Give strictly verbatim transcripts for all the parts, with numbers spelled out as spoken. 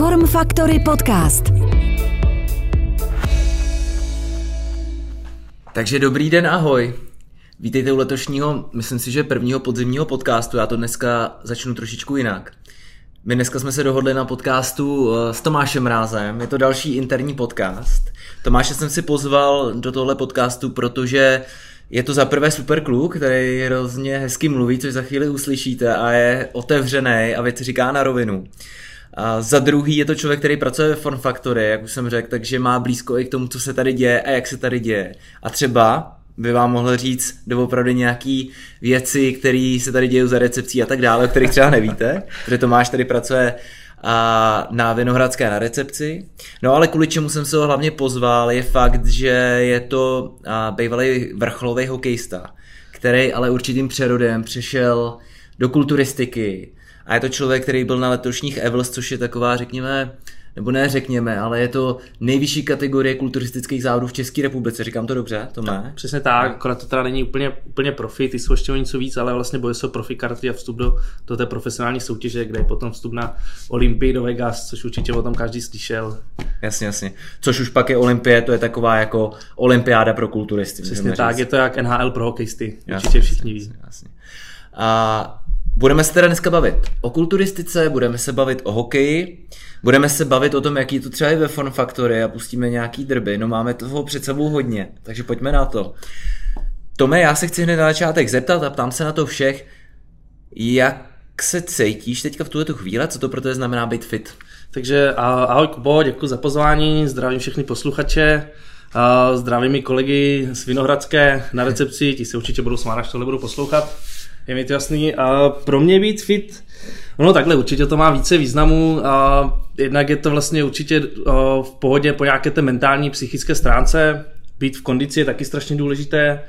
Form Factory podcast. Takže dobrý den, ahoj. Vítejte u letošního, myslím si, že prvního podzimního podcastu. Já to dneska začnu trošičku jinak. My dneska jsme se dohodli na podcastu s Tomášem Mrázem. Je to další interní podcast. Tomáše jsem si pozval do tohle podcastu, protože je to za prvé super kluk, který hrozně hezky mluví, což za chvíli uslyšíte, a je otevřený a věci říká na rovinu. A za druhý je to člověk, který pracuje ve Form Factory, jak už jsem řekl, takže má blízko i k tomu, co se tady děje a jak se tady děje. A třeba by vám mohl říct doopravdy nějaký věci, které se tady dějí za recepcí a tak dále, o kterých třeba nevíte, protože Tomáš tady pracuje a na Vinohradské na recepci. No ale kvůli čemu jsem se ho hlavně pozval, je fakt, že je to bývalý vrcholový hokejista, který ale určitým přerodem přešel do kulturistiky. A je to člověk, který byl na letošních E V L S, což je taková, řekněme, nebo ne řekněme, ale je to nejvyšší kategorie kulturistických závodů v České republice. Říkám to dobře, to má? Přesně tak, akorát to teda není úplně, úplně profi, ty jsou ještě o něco víc, ale vlastně boje jsou profi karty a vstup do, do té profesionální soutěže, kde je potom vstup na Olympii do Vegas, což určitě o tom každý slyšel. Jasně, jasně. Což už pak je Olympie, to je taková jako olympiáda pro kulturisty. Přesně tak, říct. Je to jak N H L pro hokejisty, určitě všichni ví. Jasně. A budeme se teda dneska bavit o kulturistice, budeme se bavit o hokeji, budeme se bavit o tom, jaký to třeba je ve Form Factory, a pustíme nějaký drby. No máme toho před sebou hodně, takže pojďme na to. Tome, já se chci hned na začátek zeptat a ptám se na to všech, jak se cítíš teďka v tuhletu chvíli, co to pro tebe znamená být fit? Takže ahoj Kubo, děkuji za pozvání, zdravím všechny posluchače. Zdravím i kolegy z Vinohradské na recepci, ti se určitě budou smát, až tohle budou poslouchat. Je mi to jasný. A pro mě být fit, no takhle určitě to má více významů. A jednak je to vlastně určitě v pohodě po nějaké té mentální, psychické stránce. Být v kondici je taky strašně důležité,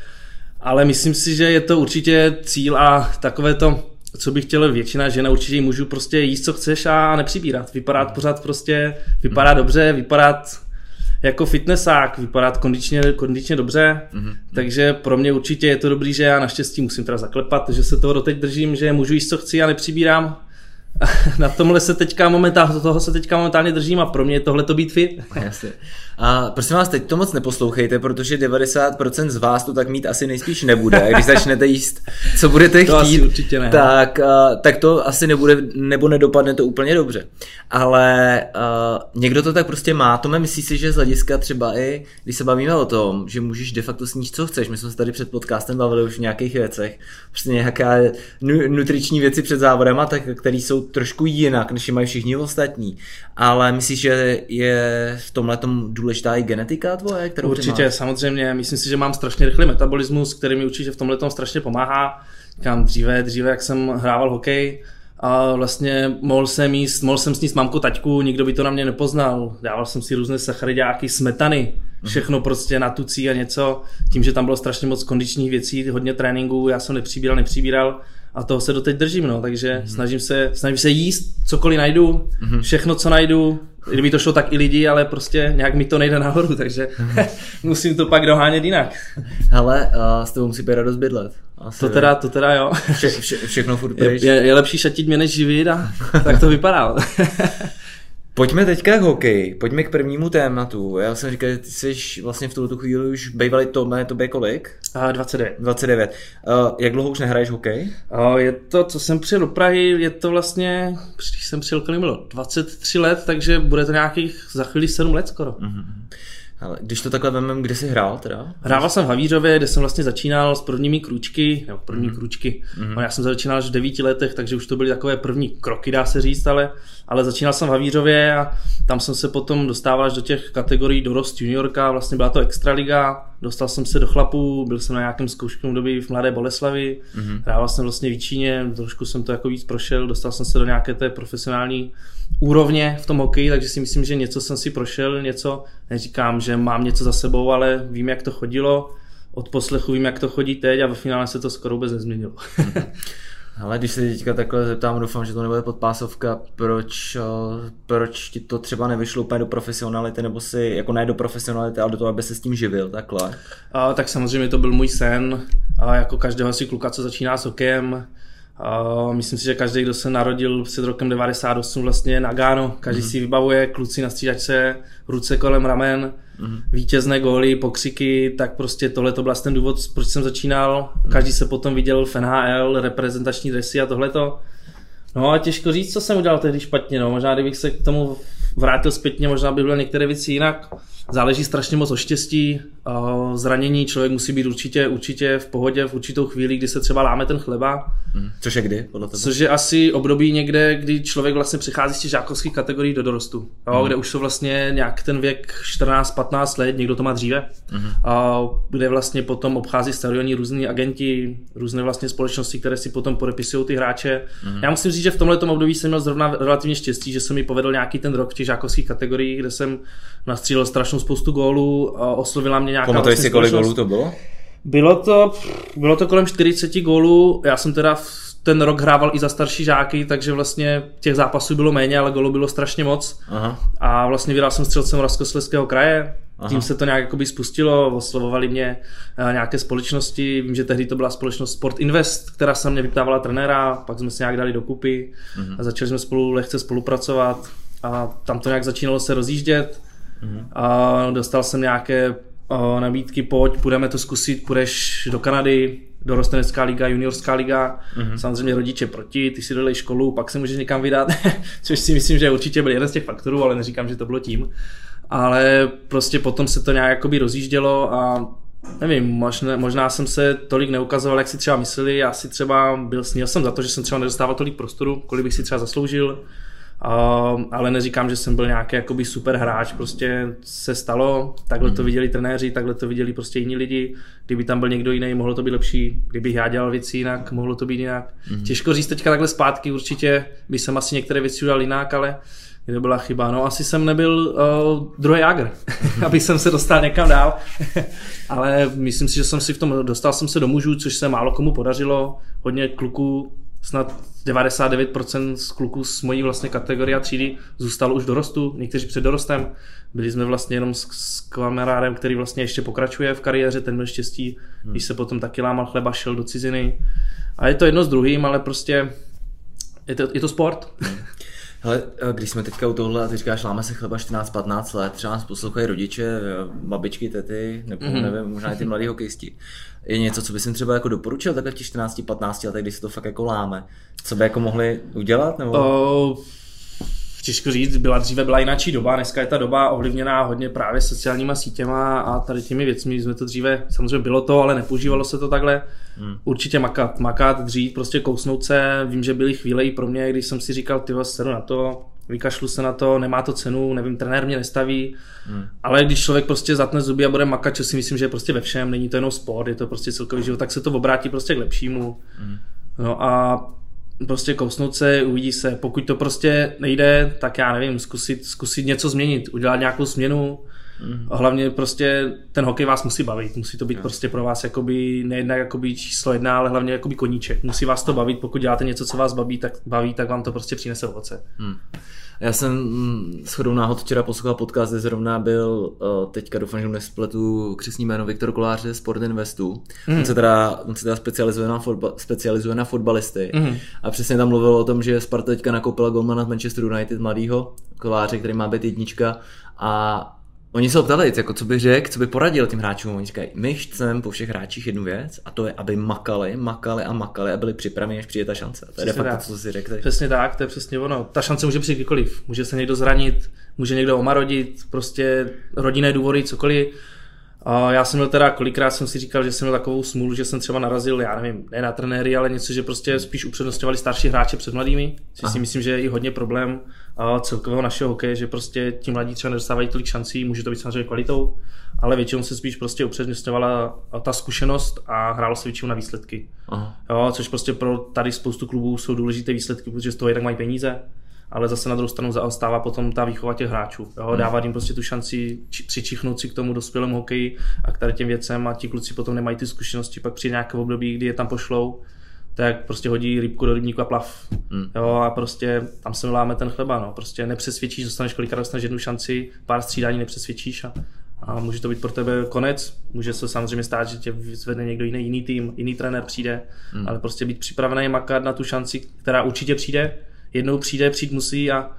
ale myslím si, že je to určitě cíl a takové to, co bych chtěl většina žena, určitě můžu prostě jíst, co chceš a nepřibírat. Vypadat pořád prostě, vypadat dobře, vypadat jako fitnessák, vypadat kondičně, kondičně dobře, mm-hmm. takže pro mě určitě je to dobrý, že já naštěstí musím teda zaklepat, že se toho doteď držím, že můžu jíst, co chci a nepřibírám. Na tomhle se teďka momentálně, toho se teďka momentálně držím a pro mě je tohleto být fit. Jasně. A prosím vás, teď to moc neposlouchejte, protože devadesát procent z vás to tak mít asi nejspíš nebude. Když začnete jíst, co budete to chtít, asi určitě ne. Tak, tak to asi nebude, nebo nedopadne to úplně dobře. Ale uh, někdo to tak prostě má. Tome, myslíš si, že z hlediska třeba i, když se bavíme o tom, že můžeš de facto sníst, co chceš. My jsme se tady před podcastem bavili už v nějakých věcech. Prostě nějaké nutriční věci před závodem, a tak, které jsou trošku jinak, než je mají všichni ostatní. Ale myslíš, že je v tomhletom důležitá i genetika tvoje, kterou určitě, ty máš? Samozřejmě. Myslím si, že mám strašně rychlý metabolismus, který mi určitě v tomhletom strašně pomáhá. Kam dříve, dříve, jak jsem hrával hokej, a vlastně mohl jsem jíst, mohl jsem sníst mamku, taťku, nikdo by to na mě nepoznal. Dával jsem si různé sacharidáky, smetany, všechno prostě na tucí a něco. Tím, že tam bylo strašně moc kondičních věcí, hodně tréninků, já jsem nepřibíral, nepřibíral. A toho se doteď držím, no, takže mm-hmm. snažím se, snažím se jíst, cokoliv najdu, mm-hmm. všechno, co najdu, kdyby to šlo, tak i lidi, ale prostě nějak mi to nejde nahoru, takže mm-hmm. musím to pak dohánět jinak. Hele, uh, s tebou musí být radost bydlet. Asi to teda, to teda jo. Vše, vše, všechno furt pryč. Je, je, je lepší šatit mě než živit a tak to vypadá. Pojďme teďka k hokeji, pojďme k prvnímu tématu. Já jsem říkal, že ty jsi vlastně v tuto chvíli už bývalý Tome, tobě kolik? dvacet devět. dvacet devět. Uh, jak dlouho už nehraješ hokej? Uh, je to, co jsem přijel do Prahy, je to vlastně, když jsem přijel, kolik bylo dvacet tři let, takže bude to nějakých za chvíli sedm let skoro. Uh-huh. Ale když to takhle vemem, kde jsi hrál teda? Hrával jsem v Havířově, kde jsem vlastně začínal s prvními krůčky, nebo první mm. krůčky. Mm. No, já jsem začínal až v devíti letech, takže už to byly takové první kroky, dá se říct, ale, ale začínal jsem v Havířově a tam jsem se potom dostával až do těch kategorií dorost, juniorka, vlastně byla to extraliga, dostal jsem se do chlapů, byl jsem na nějakém zkouškovém období v Mladé Boleslavi, mm. hrával jsem vlastně v Líčíně, trošku jsem to jako víc prošel, dostal jsem se do nějaké té profesionální úrovně v tom hokeji, takže si myslím, že něco jsem si prošel, něco, neříkám, že mám něco za sebou, ale vím, jak to chodilo, od poslechu vím, jak to chodí teď a ve finále se to skoro vůbec nezměnilo. Ale když se teďka takhle zeptám, doufám, že to nebude podpásovka, proč, proč ti to třeba nevyšlo úplně do profesionality, nebo si, jako ne do profesionality, ale do toho, aby se s tím živil, takhle? A, tak samozřejmě to byl můj sen, a jako každého si kluka, co začíná s hokejem, Uh, myslím si, že každý, kdo se narodil před rokem devadesát osm, vlastně na Gáno, každý mm-hmm. si vybavuje kluci na střídačce, ruce kolem ramen, mm-hmm. vítězné góly, pokřiky, tak prostě tohle to byl ten důvod, proč jsem začínal. Každý se potom viděl v N H L, reprezentační dresy a tohleto. No a těžko říct, co jsem udělal tehdy špatně, no. Možná kdybych se k tomu vrátil zpětně, možná by bylo některé věci jinak. Záleží strašně moc o štěstí, o zranění, člověk musí být určitě, určitě v pohodě v určitou chvíli, kdy se třeba láme ten chleba. Hmm. Což je kdy? Podle tebe? Což je asi období někde, kdy člověk vlastně přechází z těch žákovských kategorií do dorostu, hmm. kde už to vlastně nějak ten věk čtrnáct patnáct let, někdo to má dříve, hmm. kde vlastně potom obchází stadiony různí agenti, různé vlastně společnosti, které si potom podepisují ty hráče. Hmm. Já musím říct, že v tomhle období jsem měl zrovna relativně štěstí, že se mi povedl nějaký ten rok v těch žákovských kategoriích, kde jsem nastřílel strašnou spoustu gólů, oslovila mě nějaká. Pamatuješ si, kolik gólů to bylo? Bylo to, bylo to kolem čtyřicet gólů. Já jsem teda ten rok hrával i za starší žáky, takže vlastně těch zápasů bylo méně, ale gólů bylo strašně moc. Aha. A vlastně vydal jsem střelcem Moravskoslezského kraje. Aha. Tím se to nějak jakoby spustilo, oslovovali mě nějaké společnosti. Vím, že tehdy to byla společnost Sport Invest, která se mě vyptávala trenéra, pak jsme se nějak dali dokupy mhm. a začali jsme spolu lehce spolupracovat a tam to nějak začínalo se rozjíždět. Mm-hmm. A dostal jsem nějaké o, nabídky, pojď, půjdeme to zkusit, půjdeš do Kanady, dorostenecká liga, juniorská liga, mm-hmm. samozřejmě rodiče proti, ty si dodělej školu, pak se můžeš někam vydat, což si myslím, že určitě byl jeden z těch faktorů, ale neříkám, že to bylo tím. Ale prostě potom se to nějak jakoby rozjíždělo a nevím, možná, možná jsem se tolik neukazoval, jak si třeba mysleli, já si třeba byl, snil jsem za to, že jsem třeba nedostával tolik prostoru, kolik bych si třeba zasloužil. Uh, ale neříkám, že jsem byl nějaký jakoby super hráč, prostě se stalo, takhle mm. to viděli trenéři, takhle to viděli prostě jiní lidi, kdyby tam byl někdo jiný, mohlo to být lepší, kdybych já dělal věci jinak, mohlo to být jinak. Mm. Těžko říct teďka takhle zpátky, určitě bych jsem asi některé věci udělal jinak, ale kde byla chyba, no asi jsem nebyl uh, druhý Jágr, aby jsem se dostal někam dál, ale myslím si, že jsem si v tom, dostal jsem se do mužů, což se málo komu podařilo, hodně kluků, snad devadesát devět procent z kluků z mojí vlastně kategorie a třídy zůstalo už dorostu, někteří před dorostem. Byli jsme vlastně jenom s, s kamarádem, který vlastně ještě pokračuje v kariéře, ten měl štěstí, hmm. když se potom taky lámal chleba, šel do ciziny. A je to jedno s druhým, ale prostě je to, je to sport. Hmm. Hele, když jsme teďka u tohle a ty říkáš, láme se chleba čtrnáct patnáct let, třeba nás poslouchají rodiče, babičky, tety, nebo mm-hmm. nevím, možná i ty mladí hokejisti. Je něco, co bys jim třeba jako doporučil takhle těch čtrnáct patnáct let, když se to fakt jako láme? Co by jako mohli udělat? Nebo? Oh, těžko říct, byla dříve byla jináčí doba, dneska je ta doba ovlivněná hodně právě sociálníma sítěma a tady těmi věcmi, jsme to dříve, samozřejmě bylo to, ale nepoužívalo se to takhle. Hmm. Určitě makat, makat, dřít, prostě kousnout se, vím, že byly chvíle i pro mě, když jsem si říkal, ty vás sedu na to, vykašlu se na to, nemá to cenu, nevím, trenér mě nestaví, hmm. ale když člověk prostě zatne zuby a bude makat, co si myslím, že je prostě ve všem, není to jenom sport, je to prostě celkový život, tak se to obrátí prostě k lepšímu. Hmm. No a prostě kousnout se, uvidí se, pokud to prostě nejde, tak já nevím, zkusit, zkusit něco změnit, udělat nějakou změnu. A hlavně prostě ten hokej vás musí bavit, musí to být yes. prostě pro vás jakoby nejednak jakoby číslo jedna, ale hlavně jakoby koníček. Musí vás to bavit, pokud děláte něco, co vás baví, tak, baví, tak vám to prostě přinese ovoce. Hmm. Já jsem shodou náhod včera poslouchal podcast, kde zrovna byl, teďka doufám, že mu nespletu křestní jméno, Viktor Kolář ze Sport Investu. Mm. On se teda, on se teda specializuje, na fotba, specializuje na fotbalisty mm. a přesně tam mluvil o tom, že Sparta teďka nakoupila golmana z Manchester United, mladýho Koláře, který má být jednička a oni se ho ptali, jako co by řekl, co by poradil těm hráčům. Oni říkají, my chceme po všech hráčích jednu věc a to je, aby makali, makali a makali a byli připraveni, než přijde ta šance. To je fakt to, co jsi řekl. Přesně tak, to je přesně ono. Ta šance může přijít kdykoliv. Může se někdo zranit, může někdo omarodit, prostě rodinné důvody, cokoliv. Já jsem měl teda, kolikrát jsem si říkal, že jsem měl takovou smůlu, že jsem třeba narazil, já nevím, ne na trenéry, ale něco, že prostě spíš upřednostňovali starší hráče před mladými, což si myslím, že je i hodně problém celkového našeho hokeje, že prostě ti mladí třeba nedostávají tolik šancí, může to být samozřejmě kvalitou, ale většinou se spíš prostě upřednostňovala ta zkušenost a hrálo se většinou na výsledky. Jo, což prostě pro tady spoustu klubů jsou důležité výsledky, protože z toho jednak mají peníze. Ale zase na druhou stranu zaostává potom ta výchova těch hráčů. Jo? Dávat jim prostě tu šanci či, přičichnout si k tomu dospělému hokeji a k tady těm věcem a ti kluci potom nemají ty zkušenosti, pak přijde nějaké období, kdy je tam pošlou, tak prostě hodí rybku do rybníku a plav. Mm. Jo? A prostě tam se láme ten chleba. No. Prostě nepřesvědčíš, dostaneš kolikrát dostaneš jednu šanci, pár střídání nepřesvědčíš a, a může to být pro tebe konec. Může se samozřejmě stát, že tě zvedne někdo jiný, jiný tým, jiný trenér přijde, mm. ale prostě být připravený, makat na tu šanci, která určitě přijde. Jednou přijde, přijít musí a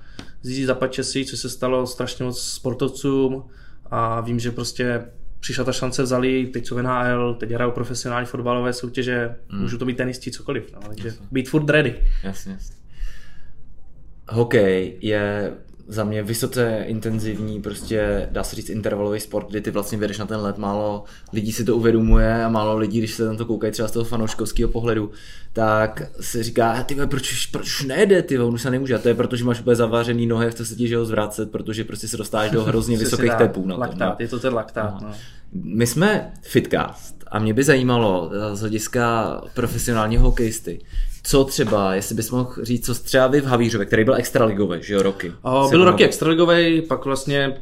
zjistit zapače si, co se stalo strašně moc sportovcům a vím, že prostě přišla ta šance, vzali, teď jsou N H L, teď hrajou profesionální fotbalové soutěže, mm. můžou to být tenisti, cokoliv, no, takže jasně. Být furt ready. Jasně, jasně. Hokej je za mě vysoce intenzivní, prostě dá se říct intervalový sport, kdy ty vlastně vědeš na ten led, málo lidí si to uvědomuje a málo lidí, když se na to koukají třeba z toho fanouškovského pohledu, tak se říká, tyve, proč, proč nejde, tyve, on už se nemůže, a to je proto, že máš úplně zavářený nohy, chce se ti žeho zvrátit, protože prostě se dostáš do hrozně vysokých tepů. Na laktát, tom, no. Je to ten laktát. No. No. My jsme Fitcast a mě by zajímalo z hlediska profesionálního hokejisty, co třeba, jestli bys mohl říct, co třeba vy v Havířově, který byl extraligový, že jo, roky? O, byl roky extraligový, pak vlastně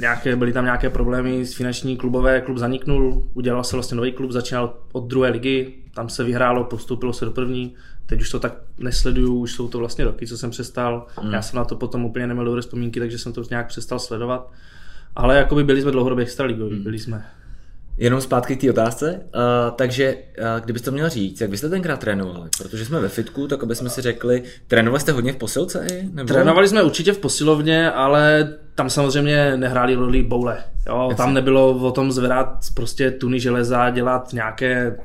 nějaké, byly tam nějaké problémy s finanční klubové, klub zaniknul, udělal se vlastně nový klub, začínal od druhé ligy, tam se vyhrálo, postupilo se do první, teď už to tak nesleduju, už jsou to vlastně roky, co jsem přestal, hmm. já jsem na to potom úplně neměl dobré vzpomínky, takže jsem to nějak přestal sledovat, ale jakoby byli jsme dlouhodobě extraligoví, hmm. byli jsme. Jenom zpátky k té otázce, uh, takže uh, kdybyste to měl říct, jak byste tenkrát trénovali, protože jsme ve fitku, tak aby jsme si řekli, trénovali jste hodně v posilce? Nebo? Trénovali jsme určitě v posilovně, ale tam samozřejmě nehráli roli boule, jo? Tam nebylo o tom zvedat prostě tuny železa, dělat nějaké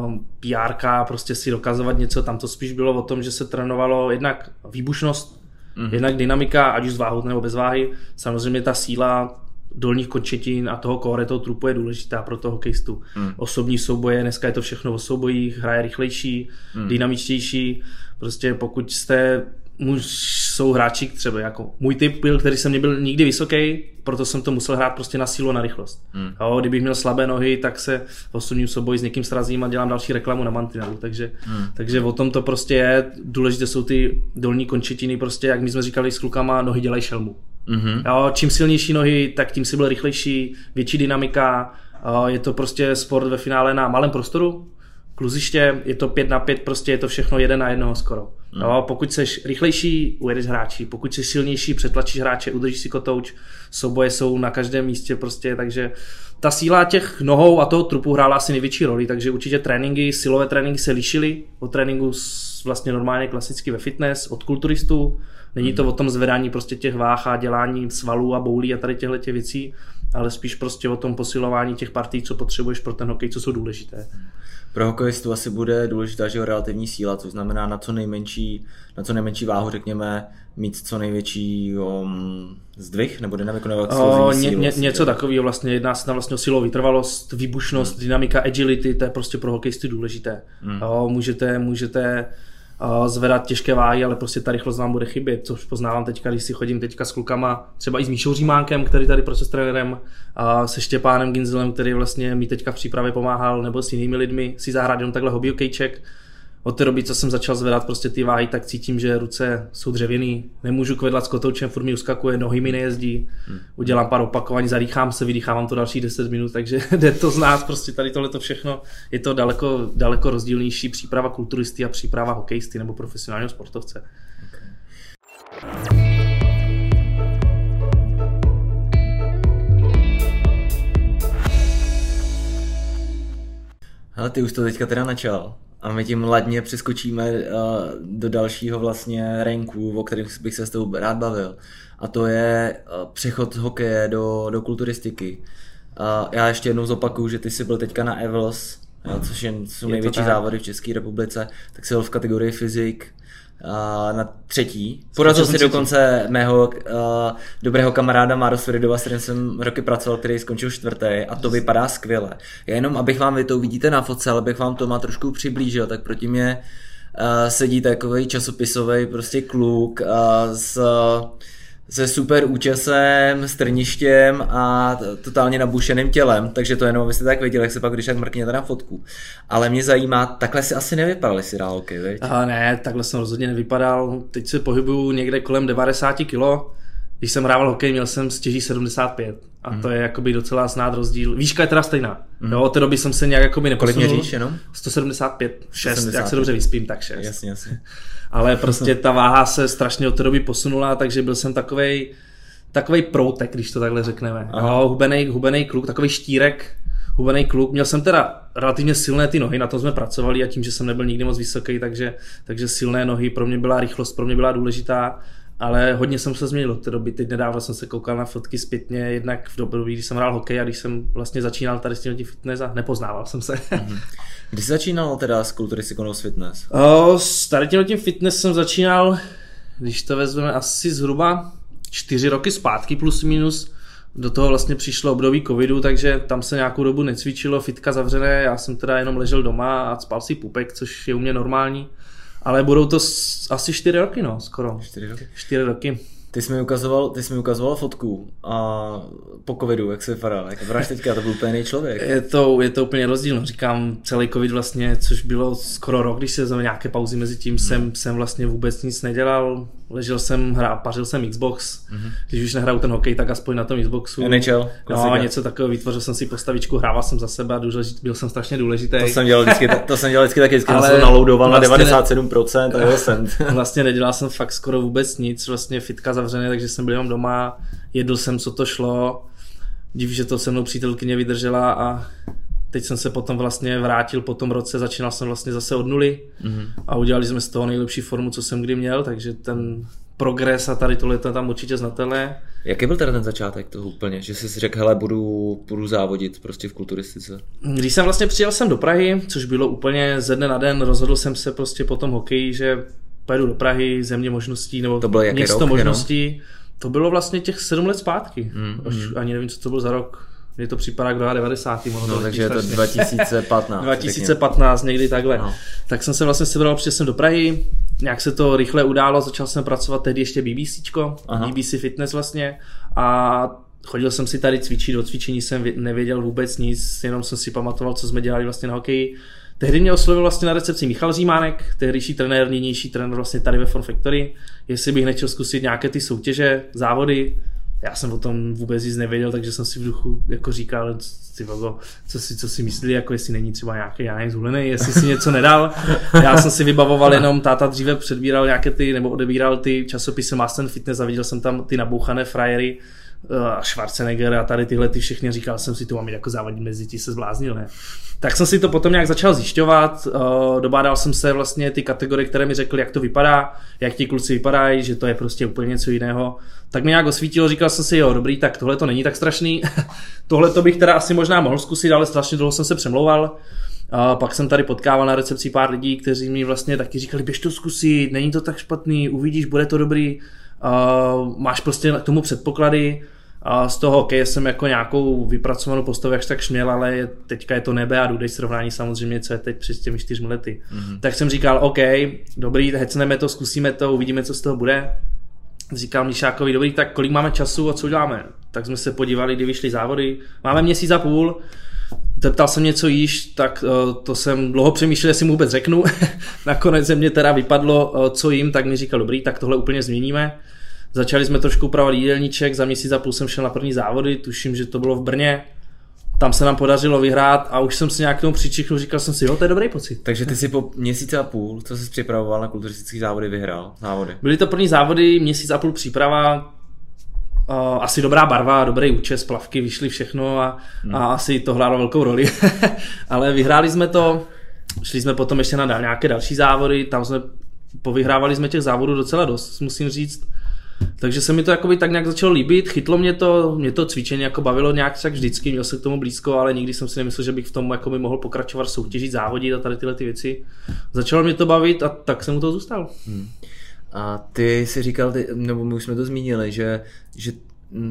uh, pé érka, prostě si dokazovat něco, tam to spíš bylo o tom, že se trénovalo jednak výbušnost, mm-hmm. jednak dynamika, ať už s váhou nebo bez váhy, samozřejmě ta síla dolních končetin a toho kóre, toho trupu je důležitá pro toho hokejistu. Mm. Osobní souboje, dneska je to všechno o soubojích, hra je rychlejší, mm. dynamičtější, prostě pokud jste, muž, jsou hráči třeba jako můj typ byl, který jsem nebyl nikdy vysoký, proto jsem to musel hrát prostě na sílu a na rychlost. Mm. Jo, kdybych měl slabé nohy, tak se v osobním souboji s někým srazím a dělám další reklamu na mantinelu, takže, mm. takže o tom to prostě je, důležité jsou ty dolní končetiny, prostě jak my jsme říkali s klukama, nohy dělají šelmu. Mm-hmm. Jo, čím silnější nohy, tak tím si byl rychlejší, větší dynamika, jo, je to prostě sport ve finále na malém prostoru, kluziště, je to pět na pět, prostě je to všechno jeden na jednoho skoro. Mm. Jo, pokud seš rychlejší, ujedeš hráči, pokud seš silnější, přetlačíš hráče, udržíš si kotouč, souboje jsou na každém místě prostě, takže ta síla těch nohou a toho trupu hrála asi největší roli, takže určitě tréninky, silové tréninky se lišily od tréninku vlastně normálně klasicky ve fitness, od kulturistů. Není to o tom zvedání prostě těch váh a dělání svalů a boulí a tady těchto těch věcí, ale spíš prostě o tom posilování těch partí, co potřebuješ pro ten hokej, co jsou důležité. Pro hokejistu asi bude důležitá, že relativní síla, což znamená na co nejmenší, na co nejmenší váhu, řekněme, mít co největší um, zdvih nebo dynamiku nebo o, ně, sílu, ně, něco takového vlastně, jedná se na vlastně silovou vytrvalost, výbušnost, hmm. dynamika, agility, to je prostě pro hokejisty důležité. Hmm. O, můžete, můžete zvedat těžké váhy, ale prostě ta rychlost vám bude chybět, což poznávám teďka, když si chodím teďka s klukama, třeba i s Míšou Římánkem, který tady prostě s trenérem, a se Štěpánem Ginzelem, který vlastně mi teďka v přípravě pomáhal, nebo s jinými lidmi, si zahrát jenom takhle hobby hokejček. Od té doby, co jsem začal zvedat prostě ty váhy, tak cítím, že ruce jsou dřevěný, nemůžu kvedlat s kotoučem, furt mi uskakuje, nohy mi nejezdí, hmm. udělám pár opakování, zadýchám se, vydýchávám to další deset minut, takže jde to z nás, prostě tady tohleto všechno, je to daleko, daleko rozdílnější příprava kulturisty a příprava hokejisty nebo profesionálního sportovce. Okay. Ale ty už to teďka teda načal. A my tím ladně přeskočíme uh, do dalšího vlastně ranku, o kterém bych se s tou rád bavil. A to je uh, přechod hokeje do, do kulturistiky. Uh, já ještě jednou zopakuju, že ty jsi byl teďka na E V L S, mm. což je, jsou je největší závody v České republice, tak jsi byl v kategorii fyzik uh, na třetí. Porazil jsi dokonce mého uh, dobrého kamaráda Maros Vidova, s kterým jsem roky pracoval, který skončil čtvrtý a to vypadá skvěle. Já jenom, abych vám, vy to uvidíte na fotce, ale abych vám to má trošku přiblížil, tak proti mě uh, sedí takovej časopisový prostě kluk uh, s... se super účesem, strništěm a t- totálně nabušeným tělem, takže to jenom abyste tak věděli, jak se pak když tak mrkněte na fotku. Ale mě zajímá, takhle si asi nevypadal, si dál hokej, viď? A ne, takhle jsem rozhodně nevypadal, teď se pohybuju někde kolem devadesát kilo, když jsem hrával hokej, měl jsem stěží sedmdesát pět a mm. to je jakoby docela snad rozdíl, výška je teda stejná, mm. jo, od té doby jsem se nějak jakoby neposunul. Kolik měříš jenom? sto sedmdesát pět, šest, jak se dobře vyspím, tak šest. Jasně, jasně. Ale prostě ta váha se strašně od té doby posunula, takže byl jsem takovej takovej proutek, když to takhle řekneme. No, hubenej, hubenej kluk, takový štírek, hubenej kluk. Měl jsem teda relativně silné ty nohy, na tom jsme pracovali a tím, že jsem nebyl nikdy moc vysoký, takže, takže silné nohy, pro mě byla rychlost, pro mě byla důležitá. Ale hodně jsem se změnil od té doby. Teď nedávno jsem se koukal na fotky zpětně, jednak v době, když jsem hrál hokej a když jsem vlastně začínal tady s tím fitness a nepoznával jsem se. Kdy jsi začínal teda s kultury Sikonus Fitness? O, s tady tím fitness jsem začínal, když to vezmeme, asi zhruba čtyři roky zpátky plus minus. Do toho vlastně přišlo období covidu, takže tam se nějakou dobu necvičilo, fitka zavřené, já jsem teda jenom ležel doma a spal si pupek, což je u mě normální. Ale budou to asi čtyři roky, no, skoro. Čtyři roky. Čtyři roky. Ty jsi mi ukazoval, ty jsi mi ukazoval fotku a po covidu, jak se vypadal, jak vypadáš teďka, to byl úplně jiný člověk. Je to, je to úplně rozdíl, říkám, celý covid vlastně, což bylo skoro rok, když se znamená nějaké pauzy mezi tím, hmm. jsem, jsem vlastně vůbec nic nedělal, ležel jsem, hrál, pařil jsem Xbox, hmm. když už nehrál ten hokej, tak aspoň na tom Xboxu. N H L, no, něco takového, vytvořil jsem si postavičku, hrával jsem za sebe a byl jsem strašně důležitý. To jsem dělal vždycky, to jsem dělal vždycky taky, vždycky jsem naloudoval na devadesát sedm procent a jsem. Vlastně nedělal jsem fakt skoro vůbec nic, vlastně fitka zavřené, takže jsem byl jenom doma, jedl jsem, co to šlo, díky, že to se mnou přítelkyně vydržela a teď jsem se potom vlastně vrátil po tom roce, začínal jsem vlastně zase od nuly mm-hmm. a udělali jsme z toho nejlepší formu, co jsem kdy měl, takže ten progres a tady tohle to tam určitě znatelné. Jaký byl teda ten začátek toho úplně, že jsi si řekl, hele, budu, budu závodit prostě v kulturistice? Když jsem vlastně přijel jsem do Prahy, což bylo úplně ze dne na den, rozhodl jsem se prostě po tom hokeji, že pojedu do Prahy, země možností, nebo to město rok, možností. Jenom? To bylo vlastně těch sedm let zpátky. Mm, Až, mm. Ani nevím, co to byl za rok. Mně to připadá k devadesátým. No, no, takže je to dva tisíce patnáct. dva tisíce patnáct, někdy takhle. No. Tak jsem se vlastně sebral, přijel jsem do Prahy, nějak se to rychle událo, začal jsem pracovat tehdy ještě BBCčko, aha. B B C Fitness vlastně. A chodil jsem si tady cvičit, do cvičení jsem nevěděl vůbec nic, jenom jsem si pamatoval, co jsme dělali vlastně na hokeji. Tehdy mě oslovil vlastně na recepci Michal Římánek, tehdejší trenér, nynější trenér vlastně tady ve Form Factory, jestli bych nechtěl zkusit nějaké ty soutěže, závody. Já jsem o tom vůbec nic nevěděl, takže jsem si v duchu jako říkal, ty vogo, co si, co si myslí, jako jestli není třeba nějaký, já nevím, zhulený, jestli si něco nedal. Já jsem si vybavoval jenom, táta dříve předbíral nějaké ty, nebo odebíral ty časopisy Master Fitness a viděl jsem tam ty nabouchané frajery, a Schwarzenegger a tady tyhle ty všechny, říkal jsem si, to mám jako závodit mezi tí, se zbláznil, ne? Tak jsem si to potom nějak začal zjišťovat, dobádal jsem se vlastně ty kategorie, které mi řekly, jak to vypadá, jak ti kluci vypadají, že to je prostě úplně něco jiného. Tak mi nějak osvítilo, říkal jsem si, jo, dobrý, tak tohle to není tak strašný, tohle to bych teda asi možná mohl zkusit, ale strašně dlouho jsem se přemlouval. A pak jsem tady potkával na recepci pár lidí, kteří mi vlastně taky říkali, běž to zkusit, není to tak špatný, uvidíš, bude to dobrý. Uh, máš prostě k tomu předpoklady a uh, z toho hokeje jsem jako nějakou vypracovanou postavu jakž tak šměl, ale je, teďka je to nebe a důdej srovnání samozřejmě, co je teď před těmi čtyřmi lety. Mm-hmm. Tak jsem říkal, OK, dobrý, hecneme to, zkusíme to, uvidíme, co z toho bude. Říkal Míšákovi, dobrý, tak kolik máme času a co uděláme? Tak jsme se podívali, kdy vyšly závody, máme měsíc a půl, zeptal jsem něco již, tak to jsem dlouho přemýšlel, jestli mu vůbec řeknu. Nakonec ze mě teda vypadlo, co jim, tak mi říkal, dobrý, tak tohle úplně změníme. Začali jsme trošku upravovat jídelníček, za měsíc a půl jsem šel na první závody, tuším, že to bylo v Brně. Tam se nám podařilo vyhrát a už jsem si nějak k tomu přičichnul, říkal jsem si, jo, to je dobrý pocit. Takže ty si po měsíci a půl, co jsi připravoval na kulturistické závody, vyhrál závody? Byly to první závody, měsíc a půl příprava. Asi dobrá barva, dobrý účes, plavky, vyšly všechno a, hmm. a asi to hrálo velkou roli. Ale vyhráli jsme to, šli jsme potom ještě na nějaké další závody, tam jsme povyhrávali jsme těch závodů docela dost, musím říct. Takže se mi to jakoby tak nějak začalo líbit, chytlo mě to, mě to cvičení jako bavilo nějak tak vždycky, měl jsem k tomu blízko, ale nikdy jsem si nemyslel, že bych v tom jakoby mohl pokračovat, soutěžit, závodit a tady tyhle ty věci. Začalo mě to bavit a tak jsem u toho zůstal. Hmm. A ty si říkal, ty, nebo my už jsme to zmínili, že, že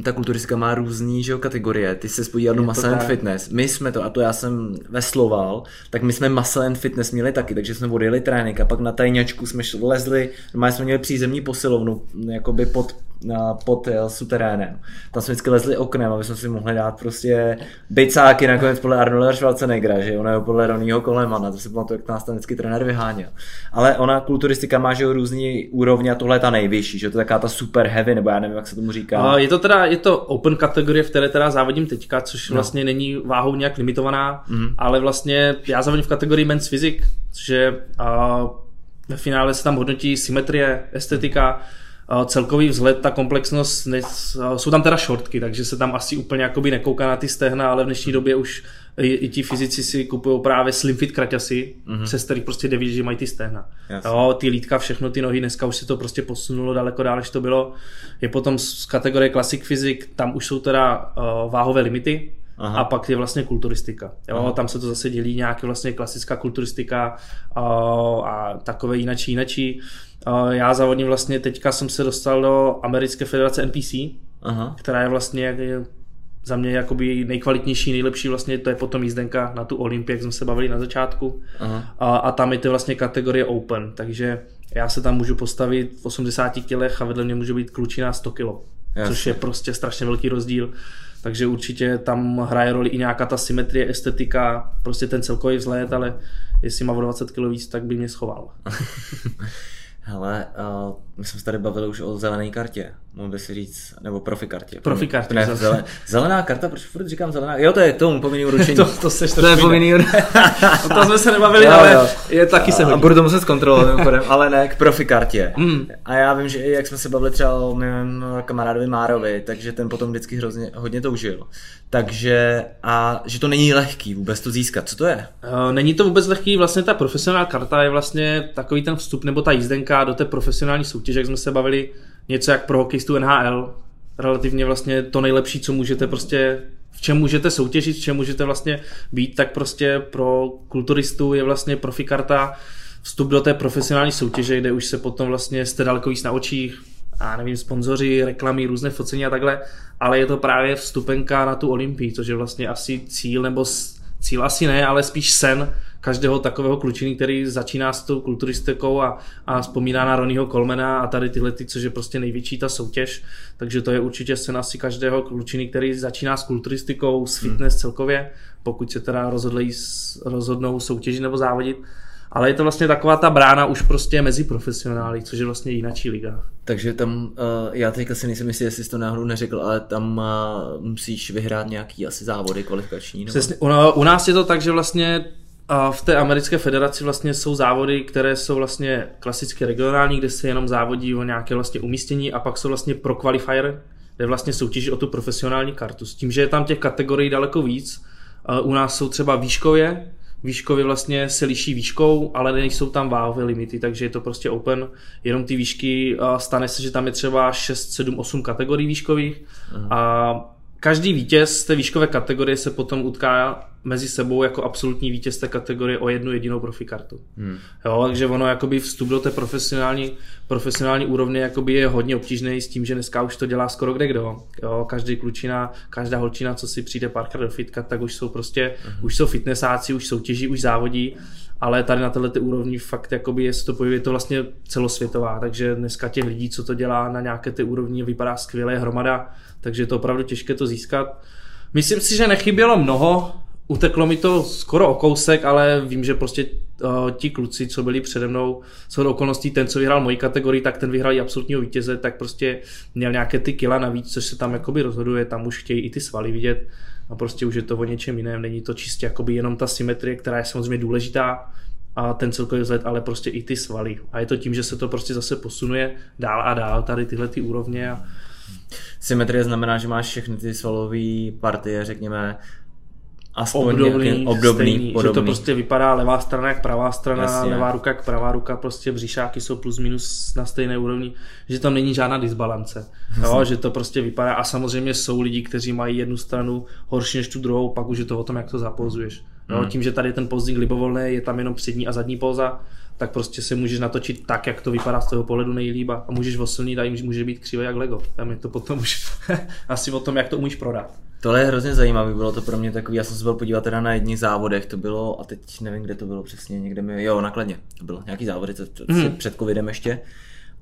ta kulturistika má různý, že jo, kategorie. Ty jsi podíval do Muscle and Fitness. My jsme to, a to já jsem vesloval, tak my jsme Muscle and Fitness měli taky, takže jsme odjeli trénink a pak na tajňačku jsme lezli, normálně jsme měli přízemní posilovnu, jakoby pod, pod suterénem. Tam jsme vždycky lezli oknem, aby jsme si mohli dát prostě bejcáky nakonec podle Arnolda Schwarzeneggera, že jo, nebo podle Ronnieho Colemana, to se pamatuju, jak nás tam vždycky trenér vyháněl. Ale ona kulturistika má, že jo, různý úrovně a tohle je ta nejvyšší, že to je taká ta super heavy, nebo já nevím, jak se tomu říká. Je to teda, je to open kategorie, v které teda závodím teďka, což no. vlastně není váhou nějak limitovaná, mm. ale vlastně já závodím v kategorii men's physique, což je, a ve finále se tam hodnotí symetrie, estetika, celkový vzhled, ta komplexnost, ne, jsou tam teda šortky, takže se tam asi úplně jakoby nekouká na ty stehna, ale v dnešní době už i, i ti fyzici si kupují právě slimfit kraťasy, mm-hmm. se starých prostě deví, že mají ty stehna. Jo, ty lítka, všechno, ty nohy, dneska už se to prostě posunulo daleko dál, než to bylo. Je potom z kategorie Classic Physique, tam už jsou teda uh, váhové limity. Aha. A pak je vlastně kulturistika. Jo, tam se to zase dělí nějaký vlastně klasická kulturistika a, a takové jinačí, jinačí. A já závodním vlastně, teďka jsem se dostal do americké federace N P C, aha. která je vlastně za mě jakoby nejkvalitnější, nejlepší vlastně, to je potom jízdenka na tu Olympii, jak jsme se bavili na začátku. A, a tam je to vlastně kategorie open, takže já se tam můžu postavit v osmdesáti kilech a vedle mě může být klučina sto kilo, jasně. což je prostě strašně velký rozdíl. Takže určitě tam hraje roli i nějaká ta symetrie, estetika, prostě ten celkový vzhled, ale jestli má o dvacet kilo víc, tak by mě schoval. Hele, uh, my jsme se tady bavili už o zelené kartě, mohl by si říct, nebo profi kartě. Profi kartě. Ne, zelená, zelená karta, proč furt říkám zelená? Jo, to je tomu povinný uručení. to, to, to je povinný uručení. O tom jsme se nebavili, jo, ale jo. je taky se hodí. A budu to muset zkontrolovat, ale ne, k profi kartě. Mm. A já vím, že i jak jsme se bavili třeba o mém kamarádovi Márovi, takže ten potom vždycky hrozně, hodně toužil. Takže, a že to není lehký vůbec to získat, co to je? Není to vůbec lehký, vlastně ta profesionální karta je vlastně takový ten vstup nebo ta jízdenka do té profesionální soutěže, jak jsme se bavili, něco jak pro hokejistu N H L, relativně vlastně to nejlepší, co můžete prostě, v čem můžete soutěžit, v čem můžete vlastně být, tak prostě pro kulturistu je vlastně profikarta vstup do té profesionální soutěže, kde už se potom vlastně jste daleko víc na očích, a nevím, sponzoři, reklamy, různé focení a takhle, ale je to právě vstupenka na tu Olympii, což je vlastně asi cíl, nebo cíl asi ne, ale spíš sen každého takového klučiny, který začíná s tou kulturistikou a, a vzpomíná na Ronnieho Colemana a tady tyhle, ty, což je prostě největší ta soutěž, takže to je určitě sen asi každého klučiny, který začíná s kulturistikou, s fitness hmm. celkově, pokud se teda rozhodlí, rozhodnou soutěžit nebo závodit. Ale je to vlastně taková ta brána už prostě mezi profesionály, což je vlastně jinačí liga. Takže tam, já teďka si nejsem jistý, jestli jsi to náhodou neřekl, ale tam musíš vyhrát nějaký asi závody kvalifikační. Nebo... Přesně, u nás je to tak, že vlastně v té americké federaci vlastně jsou závody, které jsou vlastně klasicky regionální, kde se jenom závodí o nějaké vlastně umístění a pak jsou vlastně pro qualifier, kde vlastně soutěží o tu profesionální kartu. S tím, že je tam těch kategorií daleko víc, u nás jsou třeba výškově, Výškově vlastně se liší výškou, ale nejsou tam váhové limity, takže je to prostě open, jenom ty výšky, stane se, že tam je třeba šest, sedm, osm kategorií výškových Aha. a každý vítěz té výškové kategorie se potom utká mezi sebou jako absolutní vítěz té kategorie o jednu jedinou profikartu. Hmm. Jo, takže ono jakoby vstup do té profesionální, profesionální úrovně jakoby je hodně obtížný s tím, že dneska už to dělá skoro kdekdo. Jo, každý klučina, každá holčina, co si přijde párkrát do fitka, tak už jsou prostě, hmm. už jsou fitnessáci, už soutěží, už závodí, ale tady na této úrovni fakt jakoby je to, je to vlastně celosvětová, takže dneska těch lidí, co to dělá na nějaké té úrovni, vypadá skvělé hromada, takže je to opravdu těžké to získat. Myslím si, že nechybělo mnoho, uteklo mi to skoro o kousek, ale vím, že prostě uh, ti kluci, co byli přede mnou, shodou okolností ten, co vyhrál moji kategorii, tak ten vyhrál i absolutního vítěze, tak prostě měl nějaké ty kila navíc, což se tam jakoby rozhoduje, tam už chtějí i ty svaly vidět a prostě už je to o něčem jiném, není to čistě jakoby jenom ta symetrie, která je samozřejmě důležitá a ten celkový vzhled, ale prostě i ty svaly. A je to tím, že se to prostě zase posunuje dál a dál, tady tyhle ty úrovně. A... Symetrie znamená, že máš všechny ty svalové partie, řekněme, aspoň obdobný, obdobný stejný, podobný. Že to prostě vypadá levá strana jak pravá strana, Jasně. levá ruka jak pravá ruka, prostě břišáky jsou plus minus na stejné úrovni, že tam není žádná disbalance, jo, že to prostě vypadá a samozřejmě jsou lidi, kteří mají jednu stranu horší než tu druhou, pak už je to o tom, jak to zapózuješ. No, hmm. Tím, že tady je ten posing libovolný, je tam jenom přední a zadní póza, tak prostě se můžeš natočit tak, jak to vypadá z toho pohledu nejlíp a můžeš oslnit a jim může být křivé jak Lego. Tam je to potom už asi o tom, jak to umíš prodat. Tohle je hrozně zajímavé, bylo to pro mě takový, já jsem se byl podívat teda na jedních závodech, to bylo, a teď nevím, kde to bylo přesně, někde mi, jo, nakladně, to bylo nějaký závody, to, to, to, hmm. před covidem ještě.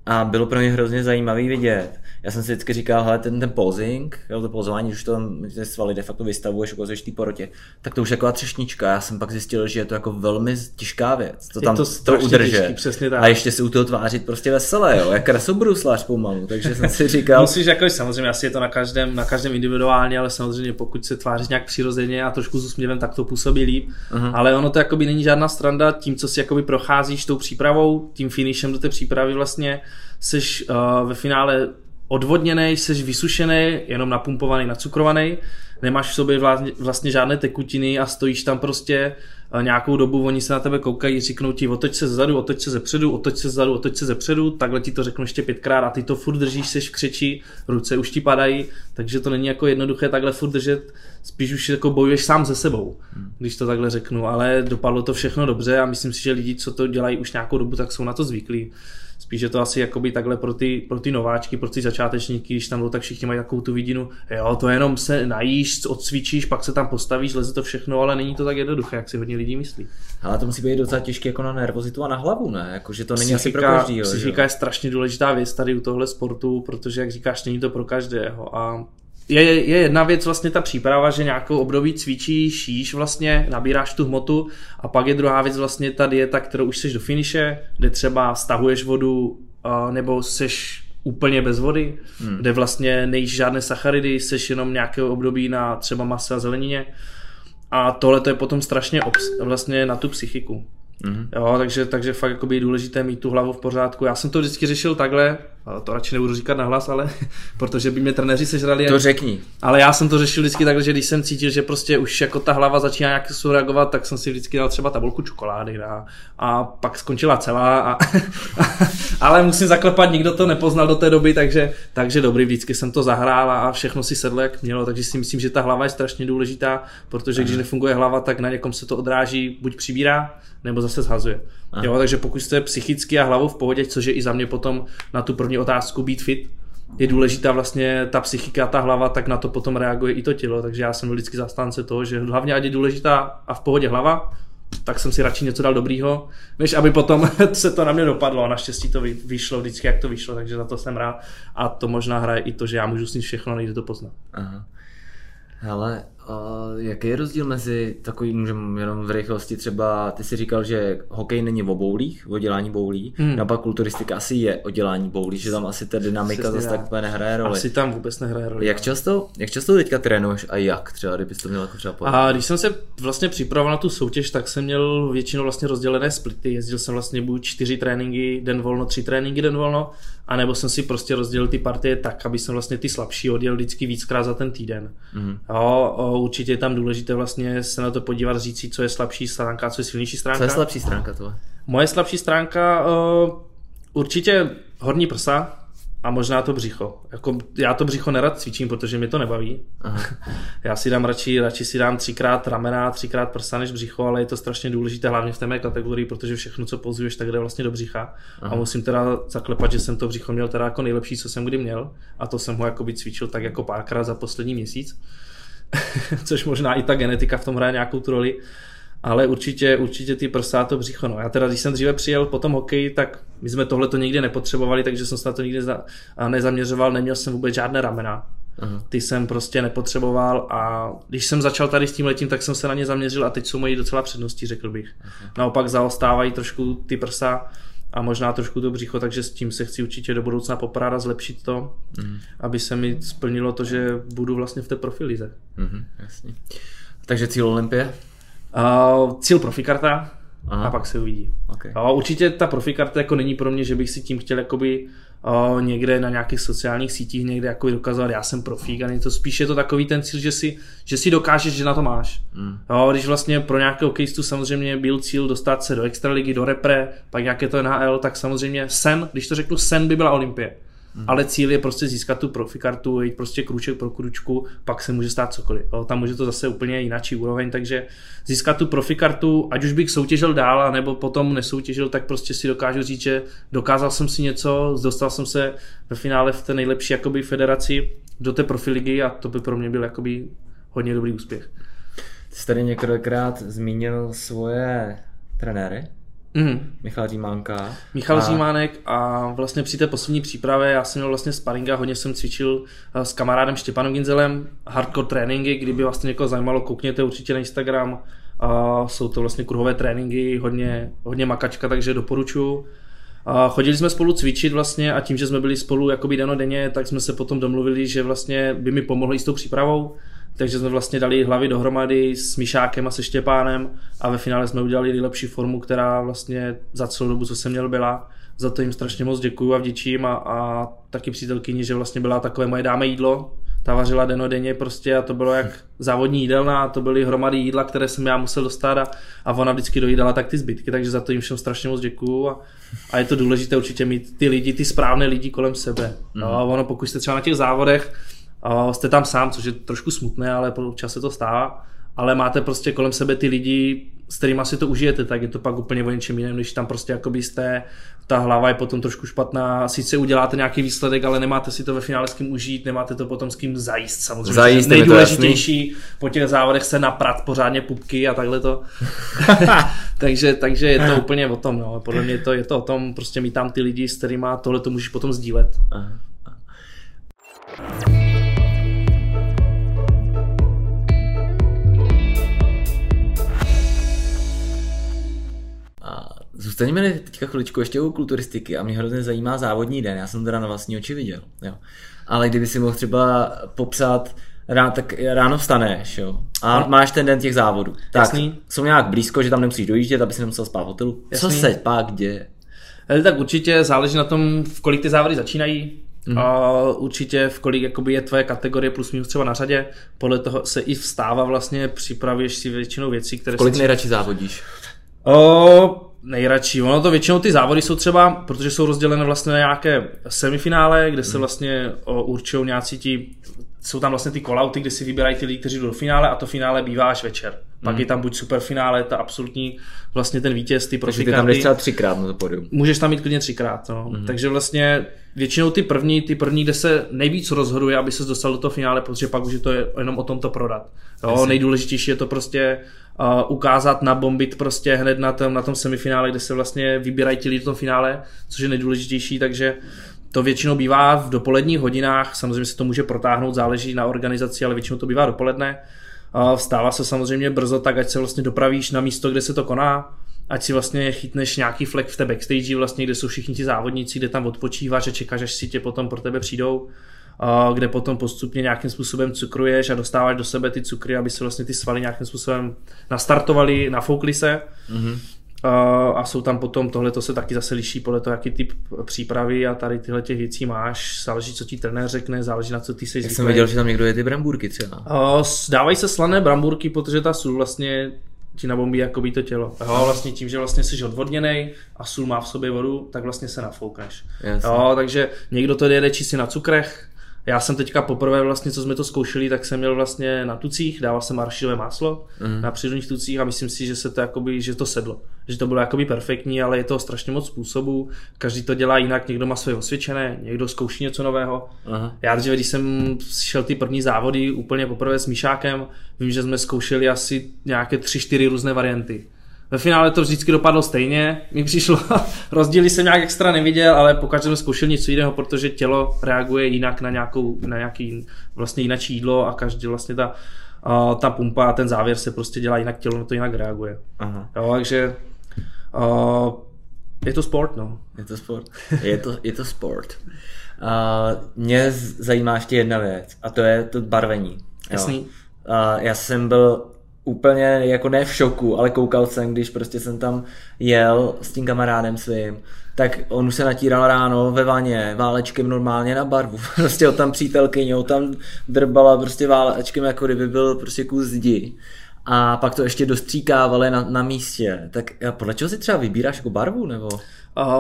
A bylo pro mě hrozně zajímavý vidět, já jsem si vždycky říkal, hele, ten, ten posing, jo, to pozování, už to tam ty svaly de facto vystavuješ, ukazuješ té porotě, tak to už je taková třešnička. Já jsem pak zjistil, že je to jako velmi těžká věc, to tam je to, to udrže. Těžký, a ještě si u toho tvářit prostě veselé, jo, jak krasobruslař pomalu, takže jsem si říkal. Musíš jako, samozřejmě, asi je to na každém, na každém individuálně, ale samozřejmě pokud se tváříš nějak přirozeně a trošku s úsměvem, tak to působí líp, uh-huh. ale ono to jakoby není žádná stranda, tím, co si jakoby procházíš tou přípravou, tím finishem do té přípravy vlastně, seš uh, ve finále odvodněnej, seš vysušený, jenom napumpovaný, nacukrovaný, nemáš v sobě vlastně žádné tekutiny a stojíš tam prostě nějakou dobu, oni se na tebe koukají, říknou ti otoč se zezadu, otoč se zepředu, otoč se zezadu, otoč se zepředu, takhle ti to řeknu ještě pětkrát a ty to furt držíš, seš v křeči, ruce už ti padají, takže to není jako jednoduché takhle furt držet, spíš už jako bojuješ sám se sebou, když to takhle řeknu, ale dopadlo to všechno dobře a myslím si, že lidi, co to dělají už nějakou dobu, tak jsou na to zvyklí. Spíš je to asi jakoby takhle pro ty, pro ty nováčky, pro ty začátečníky, když tam jdou, tak všichni mají takovou tu vidinu, jo, to jenom se najíš, odcvičíš, pak se tam postavíš, leze to všechno, ale není to tak jednoduché, jak si hodně lidí myslí. Ale to musí být docela těžké jako na nervozitu a na hlavu, ne? Jako, že to není psychika, asi pro každého. Psychika je strašně důležitá věc tady u tohle sportu, protože, jak říkáš, není to pro každého. A je, je jedna věc vlastně ta příprava, že nějakou období cvičíš, jíš vlastně, nabíráš tu hmotu a pak je druhá věc vlastně ta dieta, kterou už seš do finiše, kde třeba stahuješ vodu nebo seš úplně bez vody, hmm. kde vlastně nejíš žádné sacharidy, seš jenom nějaké období na třeba mase a zelenině a tohle to je potom strašně obs- vlastně na tu psychiku. Mm-hmm. Jo, takže, takže fakt jakoby je důležité mít tu hlavu v pořádku. Já jsem to vždycky řešil takhle, to radši nebudu říkat nahlas, ale protože by mě trenéři sežrali. To řekni. Ale já jsem to řešil vždycky takhle, že když jsem cítil, že prostě už jako ta hlava začíná nějak reagovat, tak jsem si vždycky dal třeba tabulku čokolády a, a pak skončila celá. A, ale musím zaklepat, nikdo to nepoznal do té doby, takže, takže dobrý, vždycky jsem to zahrál a všechno si sedlo, jak mělo. Takže si myslím, že ta hlava je strašně důležitá, protože mm. když nefunguje hlava, tak na někom se to odráží, buď přibírá, nebo zase shazuje. Jo, takže pokud jste psychicky a hlavou v pohodě, což je i za mě potom na tu první otázku být fit, je důležitá vlastně ta psychika, ta hlava, tak na to potom reaguje i to tělo, takže já jsem vždycky zastánce toho, že hlavně ať je důležitá a v pohodě hlava, tak jsem si radši něco dal dobrýho, než aby potom se to na mě dopadlo a naštěstí to vyšlo vždycky, jak to vyšlo, takže za to jsem rád a to možná hraje i to, že já můžu s ním všechno, nejde to poznat. Aha. Hele, uh, jaký je rozdíl mezi takovým, můžeme jenom v rychlosti třeba, ty jsi říkal, že hokej není o boulích, o dělání boulí, hmm. naopak kulturistika asi je o dělání boulí, že tam asi ta dynamika zase tak úplně nehraje roli. Asi tam vůbec nehraje roli. Jak často, jak často teďka trénuješ a jak třeba, kdybys to měl jako třeba pojít? A když jsem se vlastně připravoval na tu soutěž, tak jsem měl většinou vlastně rozdělené splity, jezdil jsem vlastně buď čtyři tréninky, den volno, tři tréninky, den volno, anebo jsem si prostě rozdělil ty partie tak, aby jsem vlastně ty slabší odjel vždycky víckrát za ten týden. Hmm. Jo, určitě je tam důležité vlastně se na to podívat, říct si, co je slabší stránka, co je silnější stránka. Co je slabší stránka to? Moje slabší stránka uh, určitě horní prsa a možná to břicho. Jako, já to břicho nerad cvičím, protože mě to nebaví. Aha. Já si dám radši, radši si dám třikrát ramena, třikrát prsa než břicho, ale je to strašně důležité, hlavně v té mé kategorii, protože všechno, co pozuješ, tak jde vlastně do břicha. Aha. A musím teda zaklepat, že jsem to břicho měl teda jako nejlepší, co jsem kdy měl a to jsem ho jakoby cvičil tak jako párkrát za poslední měsíc. Což možná i ta genetika v tom hraje nějakou tu roli, ale určitě, určitě ty prsa to břicho. No. Já teda, když jsem dříve přijel po tom hokeji, tak my jsme tohle to nikdy nepotřebovali, takže jsem se na to nikdy nezaměřoval, neměl jsem vůbec žádné ramena. Aha. Ty jsem prostě nepotřeboval a když jsem začal tady s tím letím, tak jsem se na ně zaměřil a teď jsou moji docela přednosti, řekl bych. Aha. Naopak zaostávají trošku ty prsa a možná trošku to břicho, takže s tím se chci určitě do budoucna poprát a zlepšit to, mm. aby se mi splnilo to, že budu vlastně v té profilize. Mm, jasně. Takže cíl Olympie? Uh, cíl profikarta. Aha. A pak se uvidí. Okay. Uh, určitě ta profikarta jako není pro mě, že bych si tím chtěl jakoby, uh, někde na nějakých sociálních sítích někde jako dokázal, já jsem profík a něco. Spíš je to takový ten cíl, že si, že si dokážeš, že na to máš. Mm. Uh, když vlastně pro nějakého hokejistu samozřejmě byl cíl dostat se do extraligy, do repre, pak nějaké to N H L, tak samozřejmě sen, když to řeknu, sen by byla Olympie. Mm. Ale cíl je prostě získat tu profikartu, jít prostě krůček pro krůčku, pak se může stát cokoliv. Tam může to zase úplně jináčí úroveň, takže získat tu profikartu, ať už bych soutěžil dál, nebo potom nesoutěžil, tak prostě si dokážu říct, že dokázal jsem si něco, dostal jsem se ve finále v té nejlepší jakoby federaci do té profiligy a to by pro mě byl jakoby hodně dobrý úspěch. Ty jsi tady několikrát zmínil svoje trenéry. Mm. Michala Římánka. Michal a... Římánek a vlastně při té poslední přípravě já jsem měl vlastně sparinga, hodně jsem cvičil s kamarádem Štěpanem Ginzelem, hardcore tréninky, kdyby vlastně někoho zajímalo, koukněte určitě na Instagram, a jsou to vlastně kruhové tréninky, hodně, hodně makačka, takže doporučuju. A chodili jsme spolu cvičit vlastně a tím, že jsme byli spolu jakoby denodenně, tak jsme se potom domluvili, že vlastně by mi pomohlo i s tou přípravou. Takže jsme vlastně dali hlavy dohromady s Mišákem a se Štěpánem a ve finále jsme udělali nejlepší formu, která vlastně za celou dobu, co jsem měl, byla. Za to jim strašně moc děkuju a vděčím a, a taky přítelkyni, že vlastně byla takové moje dáme jídlo. Ta vařila denodenně prostě a to bylo jak závodní jídelna, to byly hromady jídla, které jsem já musel dostat a, a ona vždycky dojídala tak ty zbytky, takže za to jim všem strašně moc děkuju a, a je to důležité určitě mít ty lidi, ty správné lidi kolem sebe. No a ono, pokud jste třeba na těch závodech, Uh, jste tam sám, což je trošku smutné, ale občas se to stává, ale máte prostě kolem sebe ty lidi, s kterýma si to užijete, tak je to pak úplně o něčem jiném, když tam prostě jakoby jste, ta hlava je potom trošku špatná, sice uděláte nějaký výsledek, ale nemáte si to ve finále s kým užít, nemáte to potom s kým zajíst, samozřejmě zajíst, nejdůležitější, po těch závodech se naprat pořádně pupky a takhle to, takže, takže je to úplně o tom, no. Podle mě je to, je to o tom, prostě mít tam ty lidi, s kterýma tohle to můžeš potom sdílet. Aha. Zůstaňme teďka chviličku ještě u kulturistiky a mě hrozně zajímá závodní den, já jsem teda na vlastní oči viděl, jo. Ale kdyby si mohl třeba popsat, ráno, tak ráno vstaneš, jo, a máš ten den těch závodů, tak jasný. Jsou nějak blízko, že tam nemusíš dojíždět, aby si nemusel spát v hotelu, jasný. Co se pak děje? Tak určitě záleží na tom, v kolik ty závody začínají. Mm. Uh, určitě v kolik jakoby je tvoje kategorie plus minus třeba na řadě, podle toho se i vstává vlastně, připravíš si většinou věcí, které... V kolik si... nejradši závodíš? Uh, nejradši, ono to většinou ty závody jsou třeba, protože jsou rozdělené vlastně na nějaké semifinále, kde se vlastně uh, určují nějací ti, jsou tam vlastně ty kolauty, kde si vybírají ty lidi, kteří jdou do finále a to finále bývá až večer. Pak je tam buď superfinále, ta absolutní, vlastně ten vítěz, ty profikáty. Takže ty tam jdeš třeba třikrát na to pódium. Můžeš tam mít klidně třikrát, no. Mm-hmm. Takže vlastně většinou ty první, ty první, kde se nejvíc rozhoduje, aby ses dostal do toho finále, protože pak už je to jenom o tom to prodat. Jo, nejdůležitější je to prostě uh, ukázat, nabombit prostě hned na tom, na tom semifinále, kde se vlastně vybírají ti lidi do toho finále, což je nejdůležitější, takže to většinou bývá v dopoledních hodinách, samozřejmě se to může protáhnout, záleží na organizaci, ale většinou to bývá dopoledne. Vstává se samozřejmě brzo, tak ať se vlastně dopravíš na místo, kde se to koná, ať si vlastně chytneš nějaký flek v té backstage, vlastně, kde jsou všichni ti závodníci, kde tam odpočíváš a čekáš, až si tě potom pro tebe přijdou, kde potom postupně nějakým způsobem cukruješ a dostáváš do sebe ty cukry, aby se vlastně ty svaly nějakým způsobem nastartovaly, nafoukly se. Mm-hmm. A jsou tam potom, tohle to se taky zase liší podle toho, jaký typ přípravy a tady tyhle těch věcí máš, záleží, co ti trenér řekne, záleží na co ty seš. Já jsem viděl, že tam někdo je ty bramburky třeba. Dávají se slané bramburky, protože ta sůl vlastně ti nabombí jakoby to tělo. Jo, vlastně tím, že vlastně jsi odvodněnej a sůl má v sobě vodu, tak vlastně se nafoukneš. Jo, takže někdo to jede čistě na cukrech. Já jsem teďka poprvé vlastně, co jsme to zkoušeli, tak jsem měl vlastně na tucích, dával jsem arašidové máslo mm. na přírodních tucích a myslím si, že se to jakoby, že to sedlo. Že to bylo jakoby perfektní, ale je toho strašně moc způsobů. Každý to dělá jinak, někdo má svoje osvědčené, někdo zkouší něco nového. Aha. Já dříve, když jsem šel ty první závody úplně poprvé s Míšákem, vím, že jsme zkoušeli asi nějaké tři čtyři různé varianty. Ve finále to vždycky dopadlo stejně, mi přišlo, rozdíly jsem nějak extra neviděl, ale pokaždé jsem zkoušel něco jiného, protože tělo reaguje jinak na nějakou, na nějaký vlastně jinačí jídlo a každý vlastně ta, uh, ta pumpa a ten závěr se prostě dělá jinak, tělo na to jinak reaguje. Aha. Jo, takže uh, je to sport, no. Je to sport. Je to, je to sport. Uh, mě zajímá ještě jedna věc a to je to barvení. Jasný. Uh, já jsem byl úplně jako ne v šoku, ale koukal jsem, když prostě jsem tam jel s tím kamarádem svým, tak on už se natíral ráno ve vaně válečkem normálně na barvu. Prostě ho tam přítelkyně, ho tam drbala prostě válečkem, jako kdyby byl prostě kus zdi. A pak to ještě dostříkávali na, na místě. Tak podle čeho si třeba vybíráš jako barvu, nebo? Uh,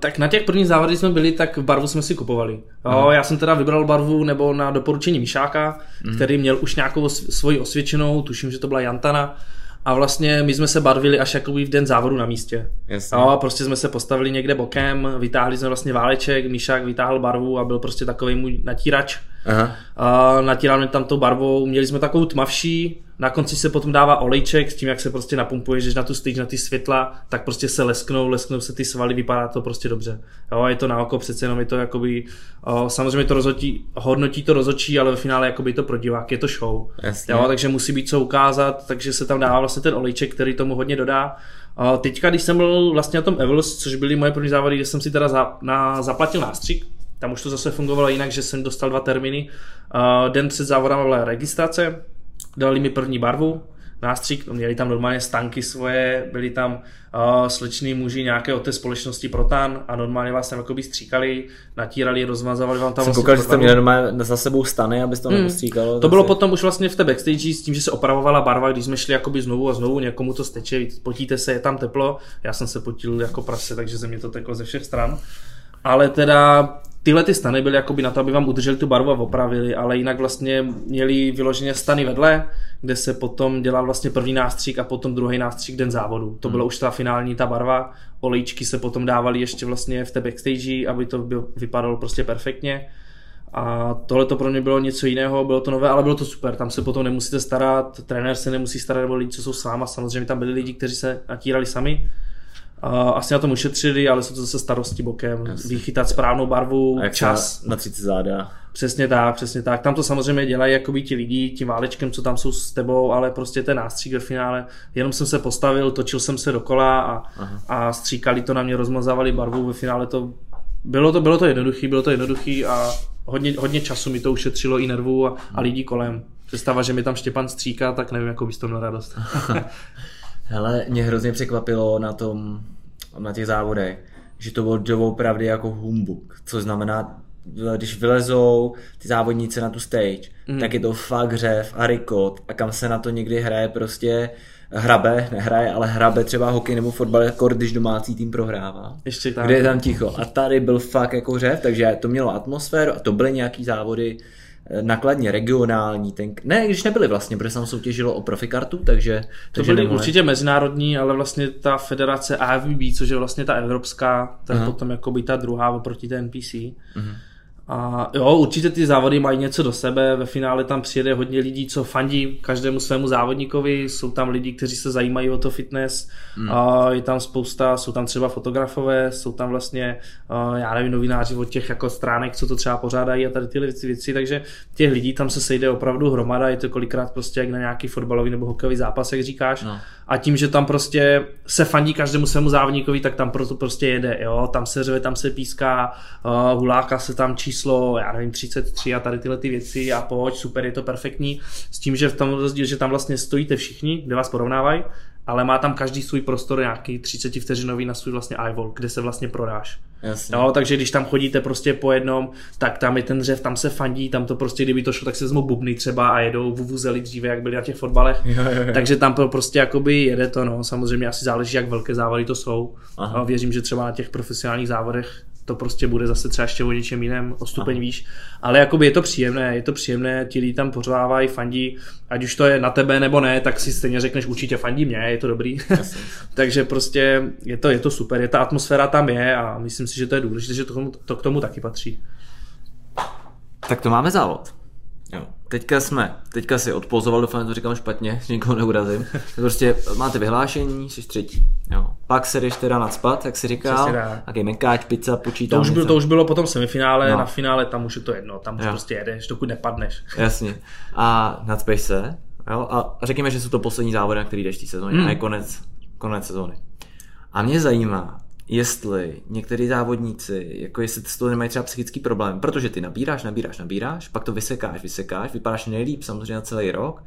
tak na těch prvních závodech jsme byli, tak barvu jsme si kupovali. Uh, uh. Já jsem teda vybral barvu nebo na doporučení Mišáka, uh. který měl už nějakou svoji osvědčenou, tuším, že to byla Jantana. A vlastně my jsme se barvili až jakoby v den závodu na místě. Jasně. A prostě jsme se postavili někde bokem, vytáhli jsme vlastně váleček, Míšák vytáhl barvu a byl prostě takový můj natírač. Aha. A natíral mě tam tou barvou, měli jsme takovou tmavší, Na konci se potom dává olejček s tím, jak se prostě napumpuješ, jdeš na tu stage, na ty světla, tak prostě se lesknou, lesknou se ty svaly, vypadá to prostě dobře. Jo, je to na oko, přece jenom je to jakoby, o, samozřejmě to rozhodí, hodnotí to rozhodčí, ale ve finále jakoby je to pro divák, je to show. Jo, takže musí být co ukázat, takže se tam dává vlastně ten olejček, který tomu hodně dodá. O, teďka, když jsem byl vlastně na tom E V L S, což byly moje první závody, kde jsem si teda za, na, zaplatil nástřik, tam už to zase fungovalo jinak, že jsem dostal dva termíny. O, den před závodama byla registrace, dali mi první barvu, nástřik, měli tam normálně stanky svoje, byli tam uh, sleční muži nějaké od té společnosti Protan a normálně vás tam jakoby stříkali, natírali, rozmazovali vám tam vlastně. Koukal, že jste měli normálně za sebou stany, abys to mm. neustříkalo. To bylo si... potom už vlastně v té backstage s tím, že se opravovala barva, když jsme šli jakoby znovu a znovu, někomu to steče, potíte se, je tam teplo, já jsem se potil jako prase, takže se mě to teklo ze všech stran. Ale teda tyhle ty stany byly jakoby na to, aby vám udrželi tu barvu a opravili, ale jinak vlastně měli vyloženě stany vedle, kde se potom dělal vlastně první nástřík a potom druhý nástřík den závodu. To byla hmm. už ta finální ta barva, olejčky se potom dávaly ještě vlastně v té backstage, aby to byl, vypadalo prostě perfektně. A tohle to pro mě bylo něco jiného, bylo to nové, ale bylo to super, tam se potom nemusíte starat, trenér se nemusí starat, nebo lidi, co jsou s váma, samozřejmě tam byli lidi, kteří se natírali sami. Asi na tom ušetřili, ale jsou to zase starosti bokem, jasně. Vychytat správnou barvu, a čas. Na třicet záda. Přesně tak, přesně tak. Tam to samozřejmě dělají jakoby ti lidi, tím válečkem, co tam jsou s tebou, ale prostě ten nástřík ve finále. Jenom jsem se postavil, točil jsem se dokola a, a stříkali to na mě, rozmazávali barvu, ve finále to bylo to, bylo to jednoduchý, bylo to jednoduchý a hodně, hodně času mi to ušetřilo i nervů a, a lidí kolem. Představa, že mi tam Štěpán stříká, tak nevím, jakou bys to měl radost. Hele, mě hrozně překvapilo na tom, na těch závodech, že to bylo doopravdy jako humbug, což znamená, když vylezou ty závodníci na tu stage, mm. tak je to fakt hřev a rikot a kam se na to někdy hraje prostě hrabe, nehraje, ale hrabe třeba hokej nebo fotbal, jako když domácí tým prohrává. Ještě tam. Kde je tam ticho. A tady byl fakt jako hřev, takže to mělo atmosféru a to byly nějaký závody nakladně regionální, ten... ne, když nebyly vlastně, protože tam soutěžilo o profikartu, takže... takže to byly nemohli... určitě mezinárodní, ale vlastně ta federace I F B B, což je vlastně ta evropská, to je potom jakoby ta druhá oproti té N P C. Aha. A jo, určitě ty závody mají něco do sebe, ve finále tam přijede hodně lidí, co fandí každému svému závodníkovi, jsou tam lidi, kteří se zajímají o to fitness, mm. a je tam spousta, jsou tam třeba fotografové, jsou tam vlastně, já nevím, novináři od těch jako stránek, co to třeba pořádají a tady tyhle věci, věci, takže těch lidí tam se sejde opravdu hromada, je to kolikrát prostě jak na nějaký fotbalový nebo hokejový zápas, jak říkáš, no. A tím, že tam prostě se fandí každému svému závodníkovi, tak tam proto prostě jede, jo, tam se řve, tam se píská, huláka se tam čí Slo, já nevím, třicet tři a tady tyhle ty věci a pojď, super, je to perfektní. S tím, že v tom rozdíl, že tam vlastně stojíte všichni, kde vás porovnávají, ale má tam každý svůj prostor nějaký třicet vteřinový na svůj vlastně eyewall, kde se vlastně prodáš. Jasně. No, takže když tam chodíte prostě po jednom, tak tam je ten řev, tam se fandí, tam to prostě, kdyby to šlo, tak se vezmou bubny třeba a jedou vuvuzely dříve, jak byli na těch fotbalech. Jo, jo, jo. Takže tam prostě jakoby jede to, no, samozřejmě asi záleží, jak velké závody to jsou. No, věřím, že třeba na těch profesionálních závodech to prostě bude zase třeba ještě o něčem jiném, o stupeň Aha. výš, ale jakoby je to příjemné, je to příjemné, ti lidi tam pořádávají, fandí, ať už to je na tebe nebo ne, tak si stejně řekneš určitě fandí mě, je to dobrý, takže prostě je to, je to super, je ta atmosféra tam je a myslím si, že to je důležité, že to, to k tomu taky patří. Tak to máme závod. Jo. Teďka jsme, teďka si odpozoval, doufám, to říkám špatně, někoho neurazím. Prostě máte vyhlášení, jsi třetí. Jo. Pak se jdeš teda nacpat, jak jsi říkal, jaký mekáč, pizza, počítám. To už, byl, to už bylo potom semifinále, no. Na finále tam už je to jedno, tam už jo. Prostě jedeš, dokud nepadneš. Jasně. A nacpeš se, jo, a řekněme, že jsou to poslední závody, na který jdeš tý sezóně, hmm. a je konec, konec sezóny. A mě zajímá, jestli některý závodníci, jako jestli z toho nemají třeba psychický problém, protože ty nabíráš, nabíráš, nabíráš, pak to vysekáš, vysekáš, vypadáš nejlíp samozřejmě na celý rok,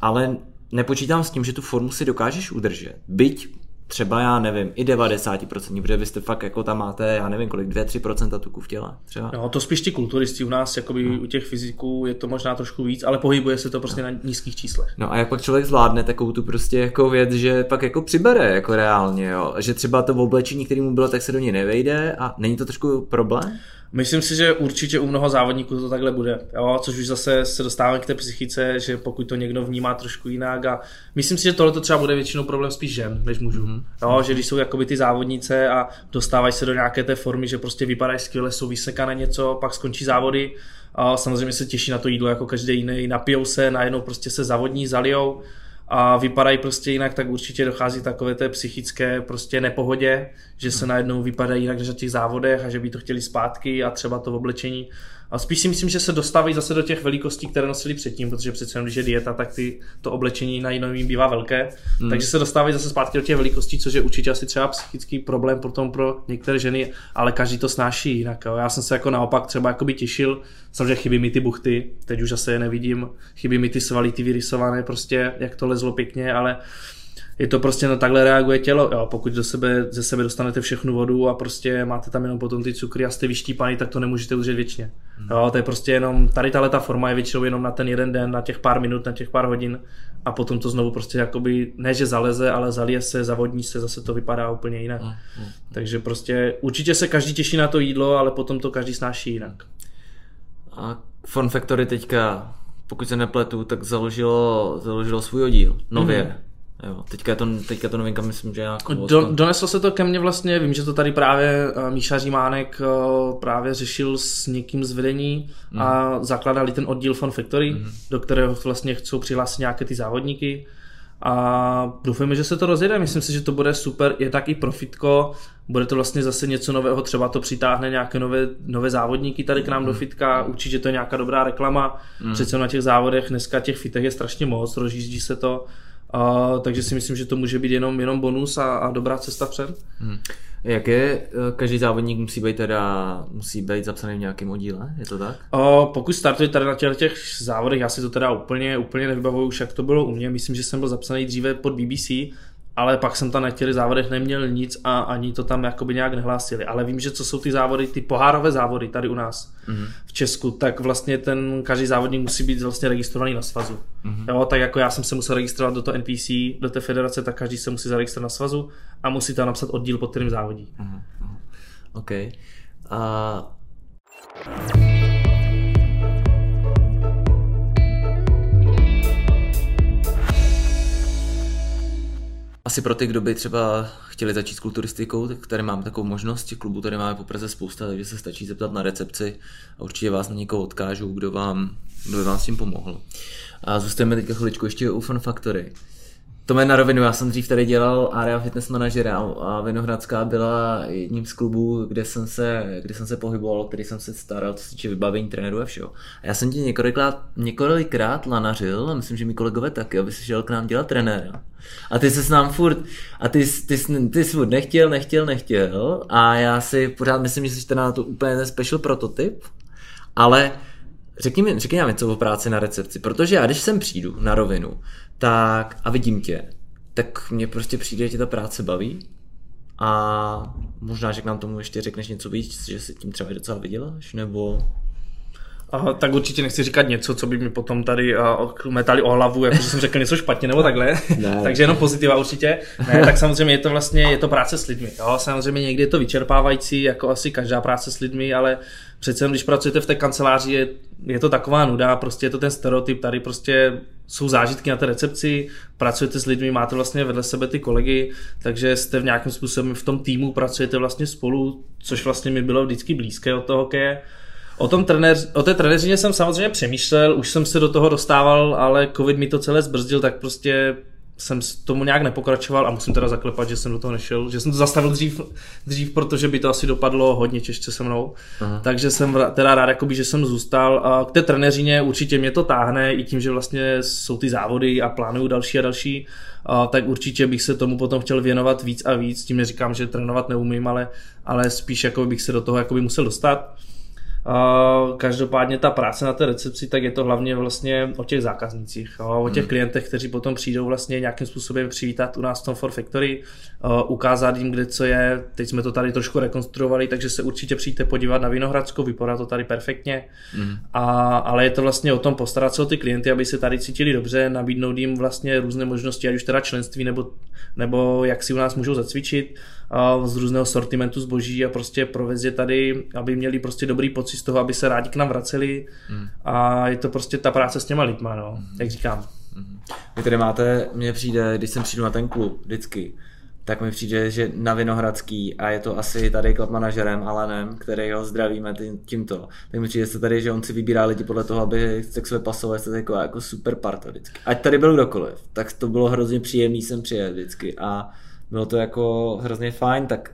ale nepočítám s tím, že tu formu si dokážeš udržet, byť třeba, já nevím, i devadesát procent, protože vy jste fakt jako tam máte, já nevím kolik, dvě až tři procenta tuku v těle třeba. No to spíš ti kulturisti u nás, jakoby no. u těch fyziků je to možná trošku víc, ale pohybuje se to prostě no. na nízkých číslech. No a jak pak člověk zvládne takovou tu prostě jako věc, že pak jako přibere jako reálně, jo? Že třeba to oblečení, který mu bylo, tak se do něj nevejde a není to trošku problém? Myslím si, že určitě u mnoho závodníků to takhle bude, jo? Což už zase se dostáváme k té psychice, že pokud to někdo vnímá trošku jinak a myslím si, že tohle to třeba bude většinou problém spíš žen než mužů, mm-hmm. jo? Že když jsou jakoby ty závodnice a dostávají se do nějaké té formy, že prostě vypadají skvěle, jsou vysekané něco, pak skončí závody a samozřejmě se těší na to jídlo jako každý jiný, napijou se, najednou prostě se zavodní, zalijou a vypadají prostě jinak, tak určitě dochází takové té psychické prostě nepohodě, že se najednou vypadají jinak než na těch závodech a že by to chtěli zpátky a třeba to oblečení. A spíš si myslím, že se dostaví zase do těch velikostí, které nosili předtím, protože přece jenom, když je dieta, tak ty, to oblečení na jiným bývá velké. Mm. Takže se dostaví zase zpátky do těch velikostí, což je určitě asi třeba psychický problém potom pro některé ženy, ale každý to snáší jinak. Já jsem se jako naopak třeba těšil, samozřejmě chybí mi ty buchty, teď už zase je nevidím, chybí mi ty svaly, ty vyrysované, prostě, jak to lezlo pěkně, ale je to prostě, no takhle reaguje tělo, jo, pokud do sebe, ze sebe dostanete všechnu vodu a prostě máte tam jenom potom ty cukry a jste vyštípaný, tak to nemůžete udržet věčně. Jo, to je prostě jenom, tady tahle ta forma je většinou jenom na ten jeden den, na těch pár minut, na těch pár hodin a potom to znovu prostě jakoby, ne že zaleze, ale zalije se, zavodní se, zase to vypadá úplně jinak. Takže prostě určitě se každý těší na to jídlo, ale potom to každý snáší jinak. A Form Factory teďka, pokud se nepletu, tak založilo, založilo svůj oddíl, nově. Mm. Jo, teďka, je to, teďka je to novinka, myslím, že nějakou... Do, doneslo se to ke mně vlastně, vím, že to tady právě Míša Římánek právě řešil s někým z vedení mm. a zakládali ten oddíl Form Factory, mm. do kterého vlastně chcou přihlásit nějaké ty závodníky a doufujeme, že se to rozjede, myslím si, že to bude super, je tak i profitko, bude to vlastně zase něco nového, třeba to přitáhne nějaké nové, nové závodníky tady k nám mm. do fitka, určitě to je nějaká dobrá reklama, mm. přece na těch závodech, dneska těch fitech je strašně moc, rozjíždí se to. Uh, takže si myslím, že to může být jenom, jenom bonus a, a dobrá cesta před. Hmm. Jak je? Každý závodník musí být, teda, musí být zapsaný v nějakém oddíle, je to tak? Uh, pokud startuje tady na těch, těch závodech, já si to teda úplně, úplně nevybavuju už, jak to bylo u mě. Myslím, že jsem byl zapsaný dříve pod B B C, ale pak jsem tam na těch závodech neměl nic a ani to tam jakoby nějak nehlásili. Ale vím, že co jsou ty závody, ty pohárové závody tady u nás mm-hmm. v Česku, tak vlastně ten každý závodník musí být vlastně registrovaný na svazu. Mm-hmm. Jo, tak jako já jsem se musel registrovat do toho N P C, do té federace, tak každý se musí zaregistrovat na svazu a musí tam napsat oddíl, pod kterým závodí. Mm-hmm. OK. A... Asi pro ty, kdo by třeba chtěli začít s kulturistikou, tak tady máme takovou možnost, těch klubů tady máme po Praze spousta, takže se stačí zeptat na recepci a určitě vás na někoho odkážu, kdo vám, kdo by vám s tím pomohl. A zůstáváme teďka chviličku ještě u Fun Factory. To mě na rovinu, já jsem dřív tady dělal area fitness manažera a Vinohradská byla jedním z klubů, kde jsem se, kde jsem se pohyboval, který jsem se staral, co se týče vybavení trénérů a všeho. A já jsem tě několikrát, několikrát lanařil a myslím, že mi kolegové taky, aby se šel k nám dělat trenéra. A ty se s nám furt, a ty, ty, ty, ty jsi furt nechtěl, nechtěl, nechtěl a já si pořád myslím, že jsi teda na to úplně ten special prototyp, ale řekni mi, řekni nám něco o práci na recepci, protože já když sem přijdu na rovinu, tak a vidím tě, tak mně prostě přijde, že tě ta práce baví a možná, že k nám tomu ještě řekneš něco víc, že si tím třeba docela vyděláš, nebo... Aha, tak určitě nechci říkat něco, co by mi potom tady uh, metali o hlavu, jakože jsem řekl něco špatně nebo takhle, ne, takže jenom pozitiva určitě. Ne, tak samozřejmě je to vlastně, je to práce s lidmi, jo? Samozřejmě někdy je to vyčerpávající, jako asi každá práce s lidmi, ale přece když pracujete v té kanceláři, je, je to taková nuda, prostě je to ten stereotyp, tady prostě jsou zážitky na té recepci, pracujete s lidmi, máte vlastně vedle sebe ty kolegy, takže jste v nějakým způsobem v tom týmu, pracujete vlastně spolu, což vlastně mi bylo vždycky blízké od toho hokeje. O, tom trenér, o té trenéřině jsem samozřejmě přemýšlel, už jsem se do toho dostával, ale covid mi to celé zbrzdil, tak prostě jsem tomu nějak nepokračoval a musím teda zaklepat, že jsem do toho nešel, že jsem to zastavil dřív, dřív protože by to asi dopadlo hodně těžce se mnou. Aha. Takže jsem teda rád, jakoby, že jsem zůstal. A k té trenéřině určitě mě to táhne i tím, že vlastně jsou ty závody a plánuju další a další, a tak určitě bych se tomu potom chtěl věnovat víc a víc, tím neříkám, že trénovat neumím, ale, ale spíš jakoby bych se do toho jakoby musel dostat. Každopádně ta práce na té recepci, tak je to hlavně vlastně o těch zákaznících, o těch hmm. klientech, kteří potom přijdou vlastně nějakým způsobem přivítat u nás v tom Form Factory, ukázat jim, kde co je. Teď jsme to tady trošku rekonstruovali, takže se určitě přijďte podívat na Vinohradskou, vypadá to tady perfektně. Hmm. A, ale je to vlastně o tom postarat se o ty klienty, aby se tady cítili dobře, nabídnout jim vlastně různé možnosti, ať už teda členství nebo, nebo jak si u nás můžou zacvičit z různého sortimentu zboží a prostě provést je tady, aby měli prostě dobrý pocit z toho, aby se rádi k nám vraceli. Mm. A je to prostě ta práce s těma lidma, no, mm. jak říkám. Mm. Vy tady máte, mně přijde, když jsem přijdu na ten klub vždycky, tak mi přijde, že na Vinohradský, a je to asi tady club manažerem Alanem, který ho zdravíme tímto, tak mi přijde se tady, že on si vybírá lidi podle toho, aby se k sobě pasovali, se taková jako super parta vždycky. Ať tady byl kdokoliv, tak to bylo hrozně příjemný sem přijet vždycky a bylo to jako hrozně fajn, tak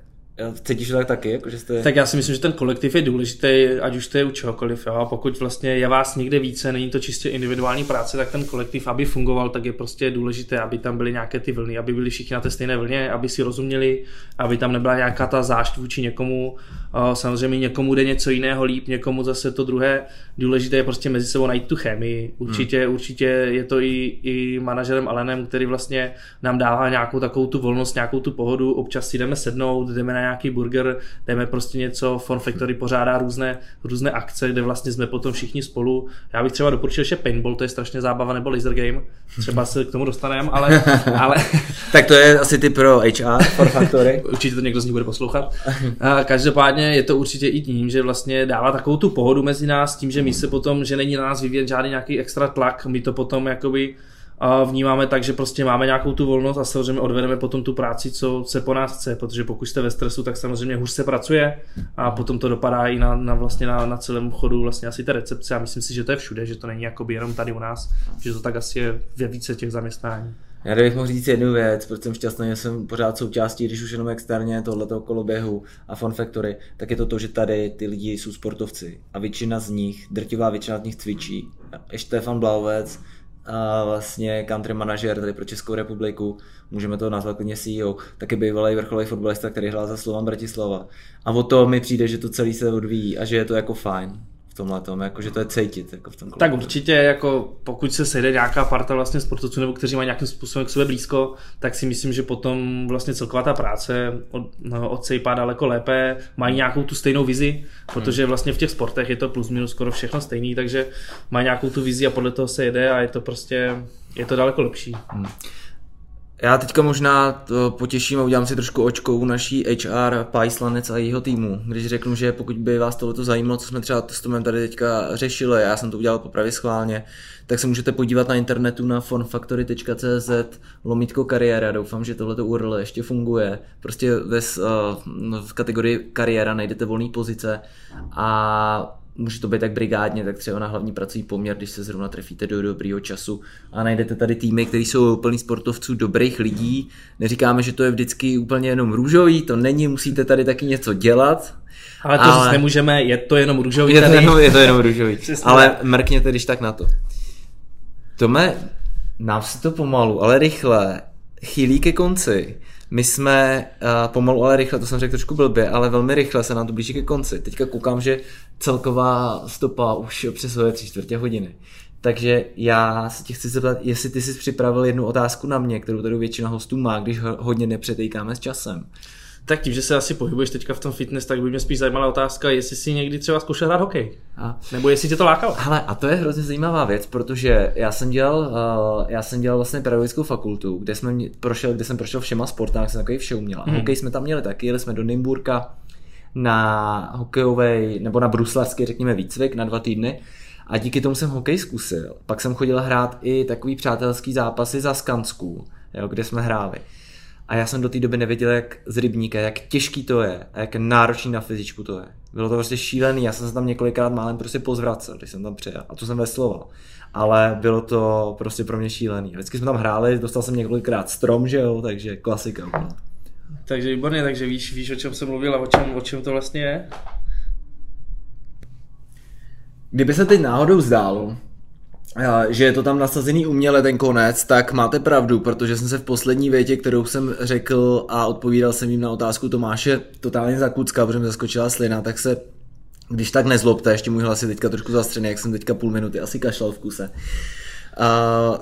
cítíš to tak taky? Jako, že jste... Tak já si myslím, že ten kolektiv je důležitý, ať už to je u čehokoliv. Jo? A pokud vlastně je vás někde více, není to čistě individuální práce, tak ten kolektiv, aby fungoval, tak je prostě důležité, aby tam byly nějaké ty vlny, aby byli všichni na té stejné vlně, aby si rozuměli, aby tam nebyla nějaká ta zášť vůči někomu. Samozřejmě někomu jde něco jiného líp, někomu zase to druhé. Důležité je prostě mezi sebou najít tu chemii. Určitě, hmm. určitě je to i, i manažerem Alanem, který vlastně nám dává nějakou takovou tu volnost, nějakou tu pohodu. Občas si jdeme sednout, jdeme na nějaký burger, jdeme prostě něco, Form Factory pořádá různé, různé akce, kde vlastně jsme potom všichni spolu. Já bych třeba doporučil ještě paintball, to je strašně zábava, nebo laser game, třeba se k tomu dostaneme, ale... ale... Tak to je asi ty pro H R, Form Factory. Určitě to někdo z nich bude poslouchat. Každopádně je to určitě i tím, že vlastně dává takovou tu pohodu mezi nás, tím, že my se potom, že není na nás vyvíjen žádný nějaký extra tlak, my to potom jakoby vnímáme tak, že prostě máme nějakou tu volnost a samozřejmě odvedeme potom tu práci, co se po nás chce, protože pokud jste ve stresu, tak samozřejmě hůř se pracuje a potom to dopadá i na, na, vlastně na, na celém chodu vlastně asi té recepce a myslím si, že to je všude, že to není jakoby jenom tady u nás, že to tak asi je ve více těch zaměstnání. Já bych mohl říct jednu věc, protože jsem šťastný, že jsem pořád součástí, když už jenom externě tohletoho koloběhu a Form Factory, tak je to to, že tady ty lidi jsou sportovci a většina z nich, drtivá většina z nich cvičí. Je Štefan Blahovec, a vlastně country manažer tady pro Českou republiku, můžeme to nazvat klidně C E O, taky bývalý vrcholový fotbalista, který hrál za Slovan Bratislava. A o to mi přijde, že to celé se odvíjí a že je to jako fajn v tomhle tom, jako že to je cítit jako v tom klubu. Tak určitě, jako pokud se sejde nějaká parta vlastně sportovců nebo kteří mají nějakým způsobem k sobě blízko, tak si myslím, že potom vlastně celková ta práce od, no, odsejpá daleko lépe, mají nějakou tu stejnou vizi, protože vlastně v těch sportech je to plus minus skoro všechno stejný, takže mají nějakou tu vizi a podle toho se jede a je to prostě, je to daleko lepší. Hmm. Já teďka možná potěším a udělám si trošku očkou naší H R Pajslanec a jeho týmu, když řeknu, že pokud by vás tohleto zajímalo, co jsme třeba s Tomem tady teďka řešili, já jsem to udělal popravě schválně, tak se můžete podívat na internetu na formfactory.cz lomítko kariéra, doufám, že tohleto U R L ještě funguje, prostě ve, v kategorii kariéra najdete volné pozice a může to být tak brigádně, tak třeba na hlavní pracovní poměr, když se zrovna trefíte do dobrýho času a najdete tady týmy, které jsou plný sportovců, dobrých lidí. Neříkáme, že to je vždycky úplně jenom růžový, to není, musíte tady taky něco dělat. Ale to ale... říct nemůžeme, je to jenom růžový je to tady. Jenom, je to jenom růžový, ale mrkněte když tak na to. Tome, nám se to pomalu, ale rychle chýlí ke konci. My jsme uh, pomalu, ale rychle, to jsem řekl trošku blbě, ale velmi rychle se nám to blíží ke konci. Teďka koukám, že celková stopa už přesahuje tři čtvrtě hodiny. Takže já se tě chci zeptat, jestli ty jsi připravil jednu otázku na mě, kterou tady většina hostů má, když ho hodně nepřetejkáme s časem. Tak tím, že se asi pohybuješ teďka v tom fitness, tak by mě spíš zajímala otázka, jestli jsi někdy třeba zkoušel hrát hokej. A... Nebo jestli tě to lákalo. Hele, a to je hrozně zajímavá věc, protože já jsem dělal, já jsem dělal vlastně pedagogickou fakultu, kde jsme prošel, kde jsem prošel všema sportách, jsem takový vše uměla. Hmm. Hokej jsme tam měli taky, jeli jsme do Nymburka na hokejovej, nebo na bruslařský, řekněme, výcvik na dva týdny. A díky tomu jsem hokej zkusil. Pak jsem chodil hrát i takový přátelský zápasy za Skanskou, jo, kde jsme hráli. A já jsem do té doby nevěděl, jak z rybníka, jak těžký to je a jak náročný na fyzičku to je. Bylo to prostě šílený, já jsem se tam několikrát málem prostě pozvracel, když jsem tam přijel a to jsem vesloval. Ale bylo to prostě pro mě šílený. Vždycky jsme tam hráli, dostal jsem několikrát strom, že jo, takže klasika byla. Takže výborně, takže víš, víš, o čem jsem mluvil a o čem, o čem to vlastně je? Kdyby se teď náhodou zdálo, že je to tam nasazený uměle ten konec, tak máte pravdu, protože jsem se v poslední větě, kterou jsem řekl a odpovídal jsem jim na otázku Tomáše, totálně zakuckal, protože mi zaskočila slina, tak se Když tak nezlobte, ještě můj hlas je teďka trošku zastřený, jak jsem teďka půl minuty asi kašlal v kuse. Uh,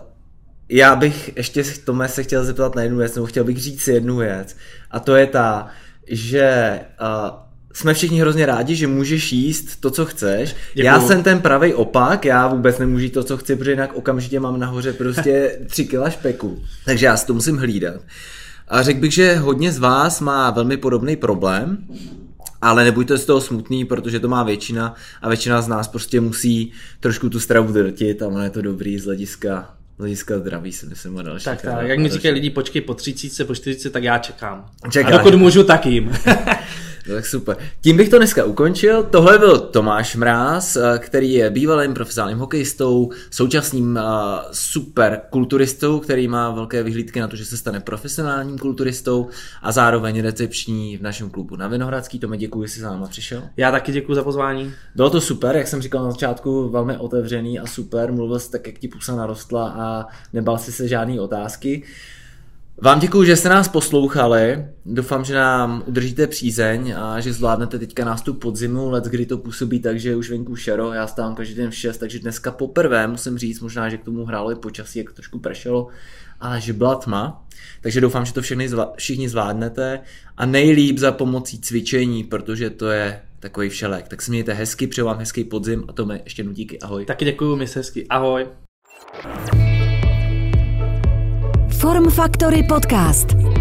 já bych ještě k tomu se chtěl zeptat na jednu věc, nebo chtěl bych říct si jednu věc. A to je ta, že uh, jsme všichni hrozně rádi, že můžeš jíst to, co chceš. Děkuju. Já jsem ten pravej opak, já vůbec nemůžu to, co chci, protože jinak okamžitě mám nahoře prostě tři kila špeku. Takže já si to musím hlídat. A řekl bych, že hodně z vás má velmi podobný problém, ale nebuďte z toho smutný, protože to má většina a většina z nás prostě musí trošku tu stravu drtit a ono je to dobrý z hlediska, z hlediska zdraví, si myslím, a další. Tak, tak, jak mi říkají lidi, počkej po třicítce, po čtyřicítce, tak já čekám. Čekáš. A dokud můžu, tak jim. Tak super. Tím bych to dneska ukončil. Tohle byl Tomáš Mráz, který je bývalým profesionálním hokejistou, současným super kulturistou, který má velké vyhlídky na to, že se stane profesionálním kulturistou a zároveň recepční v našem klubu na Vinohradský. Tome, děkuji, že jsi za náma přišel. Já taky děkuji za pozvání. Bylo to super, jak jsem říkal na začátku, velmi otevřený a super. Mluvil jsi tak, jak ti pusa narostla a nebál jsi se žádný otázky. Vám děkuju, že jste nás poslouchali, doufám, že nám udržíte přízeň a že zvládnete teďka nástup podzimu, let, kdy to působí tak, že je už venku šero, já stávám každý den v šest, takže dneska poprvé musím říct, možná, že k tomu hrálo i počasí, jak trošku pršelo, ale že byla tma, takže doufám, že to všechny zvla- všichni zvládnete a nejlíp za pomocí cvičení, protože to je takový všelek, tak se mějte hezky, přeju vám hezký podzim a to mě ještě nutíky, ahoj. Taky děkuju, mě se hezky, ahoj. Form Factory Podcast.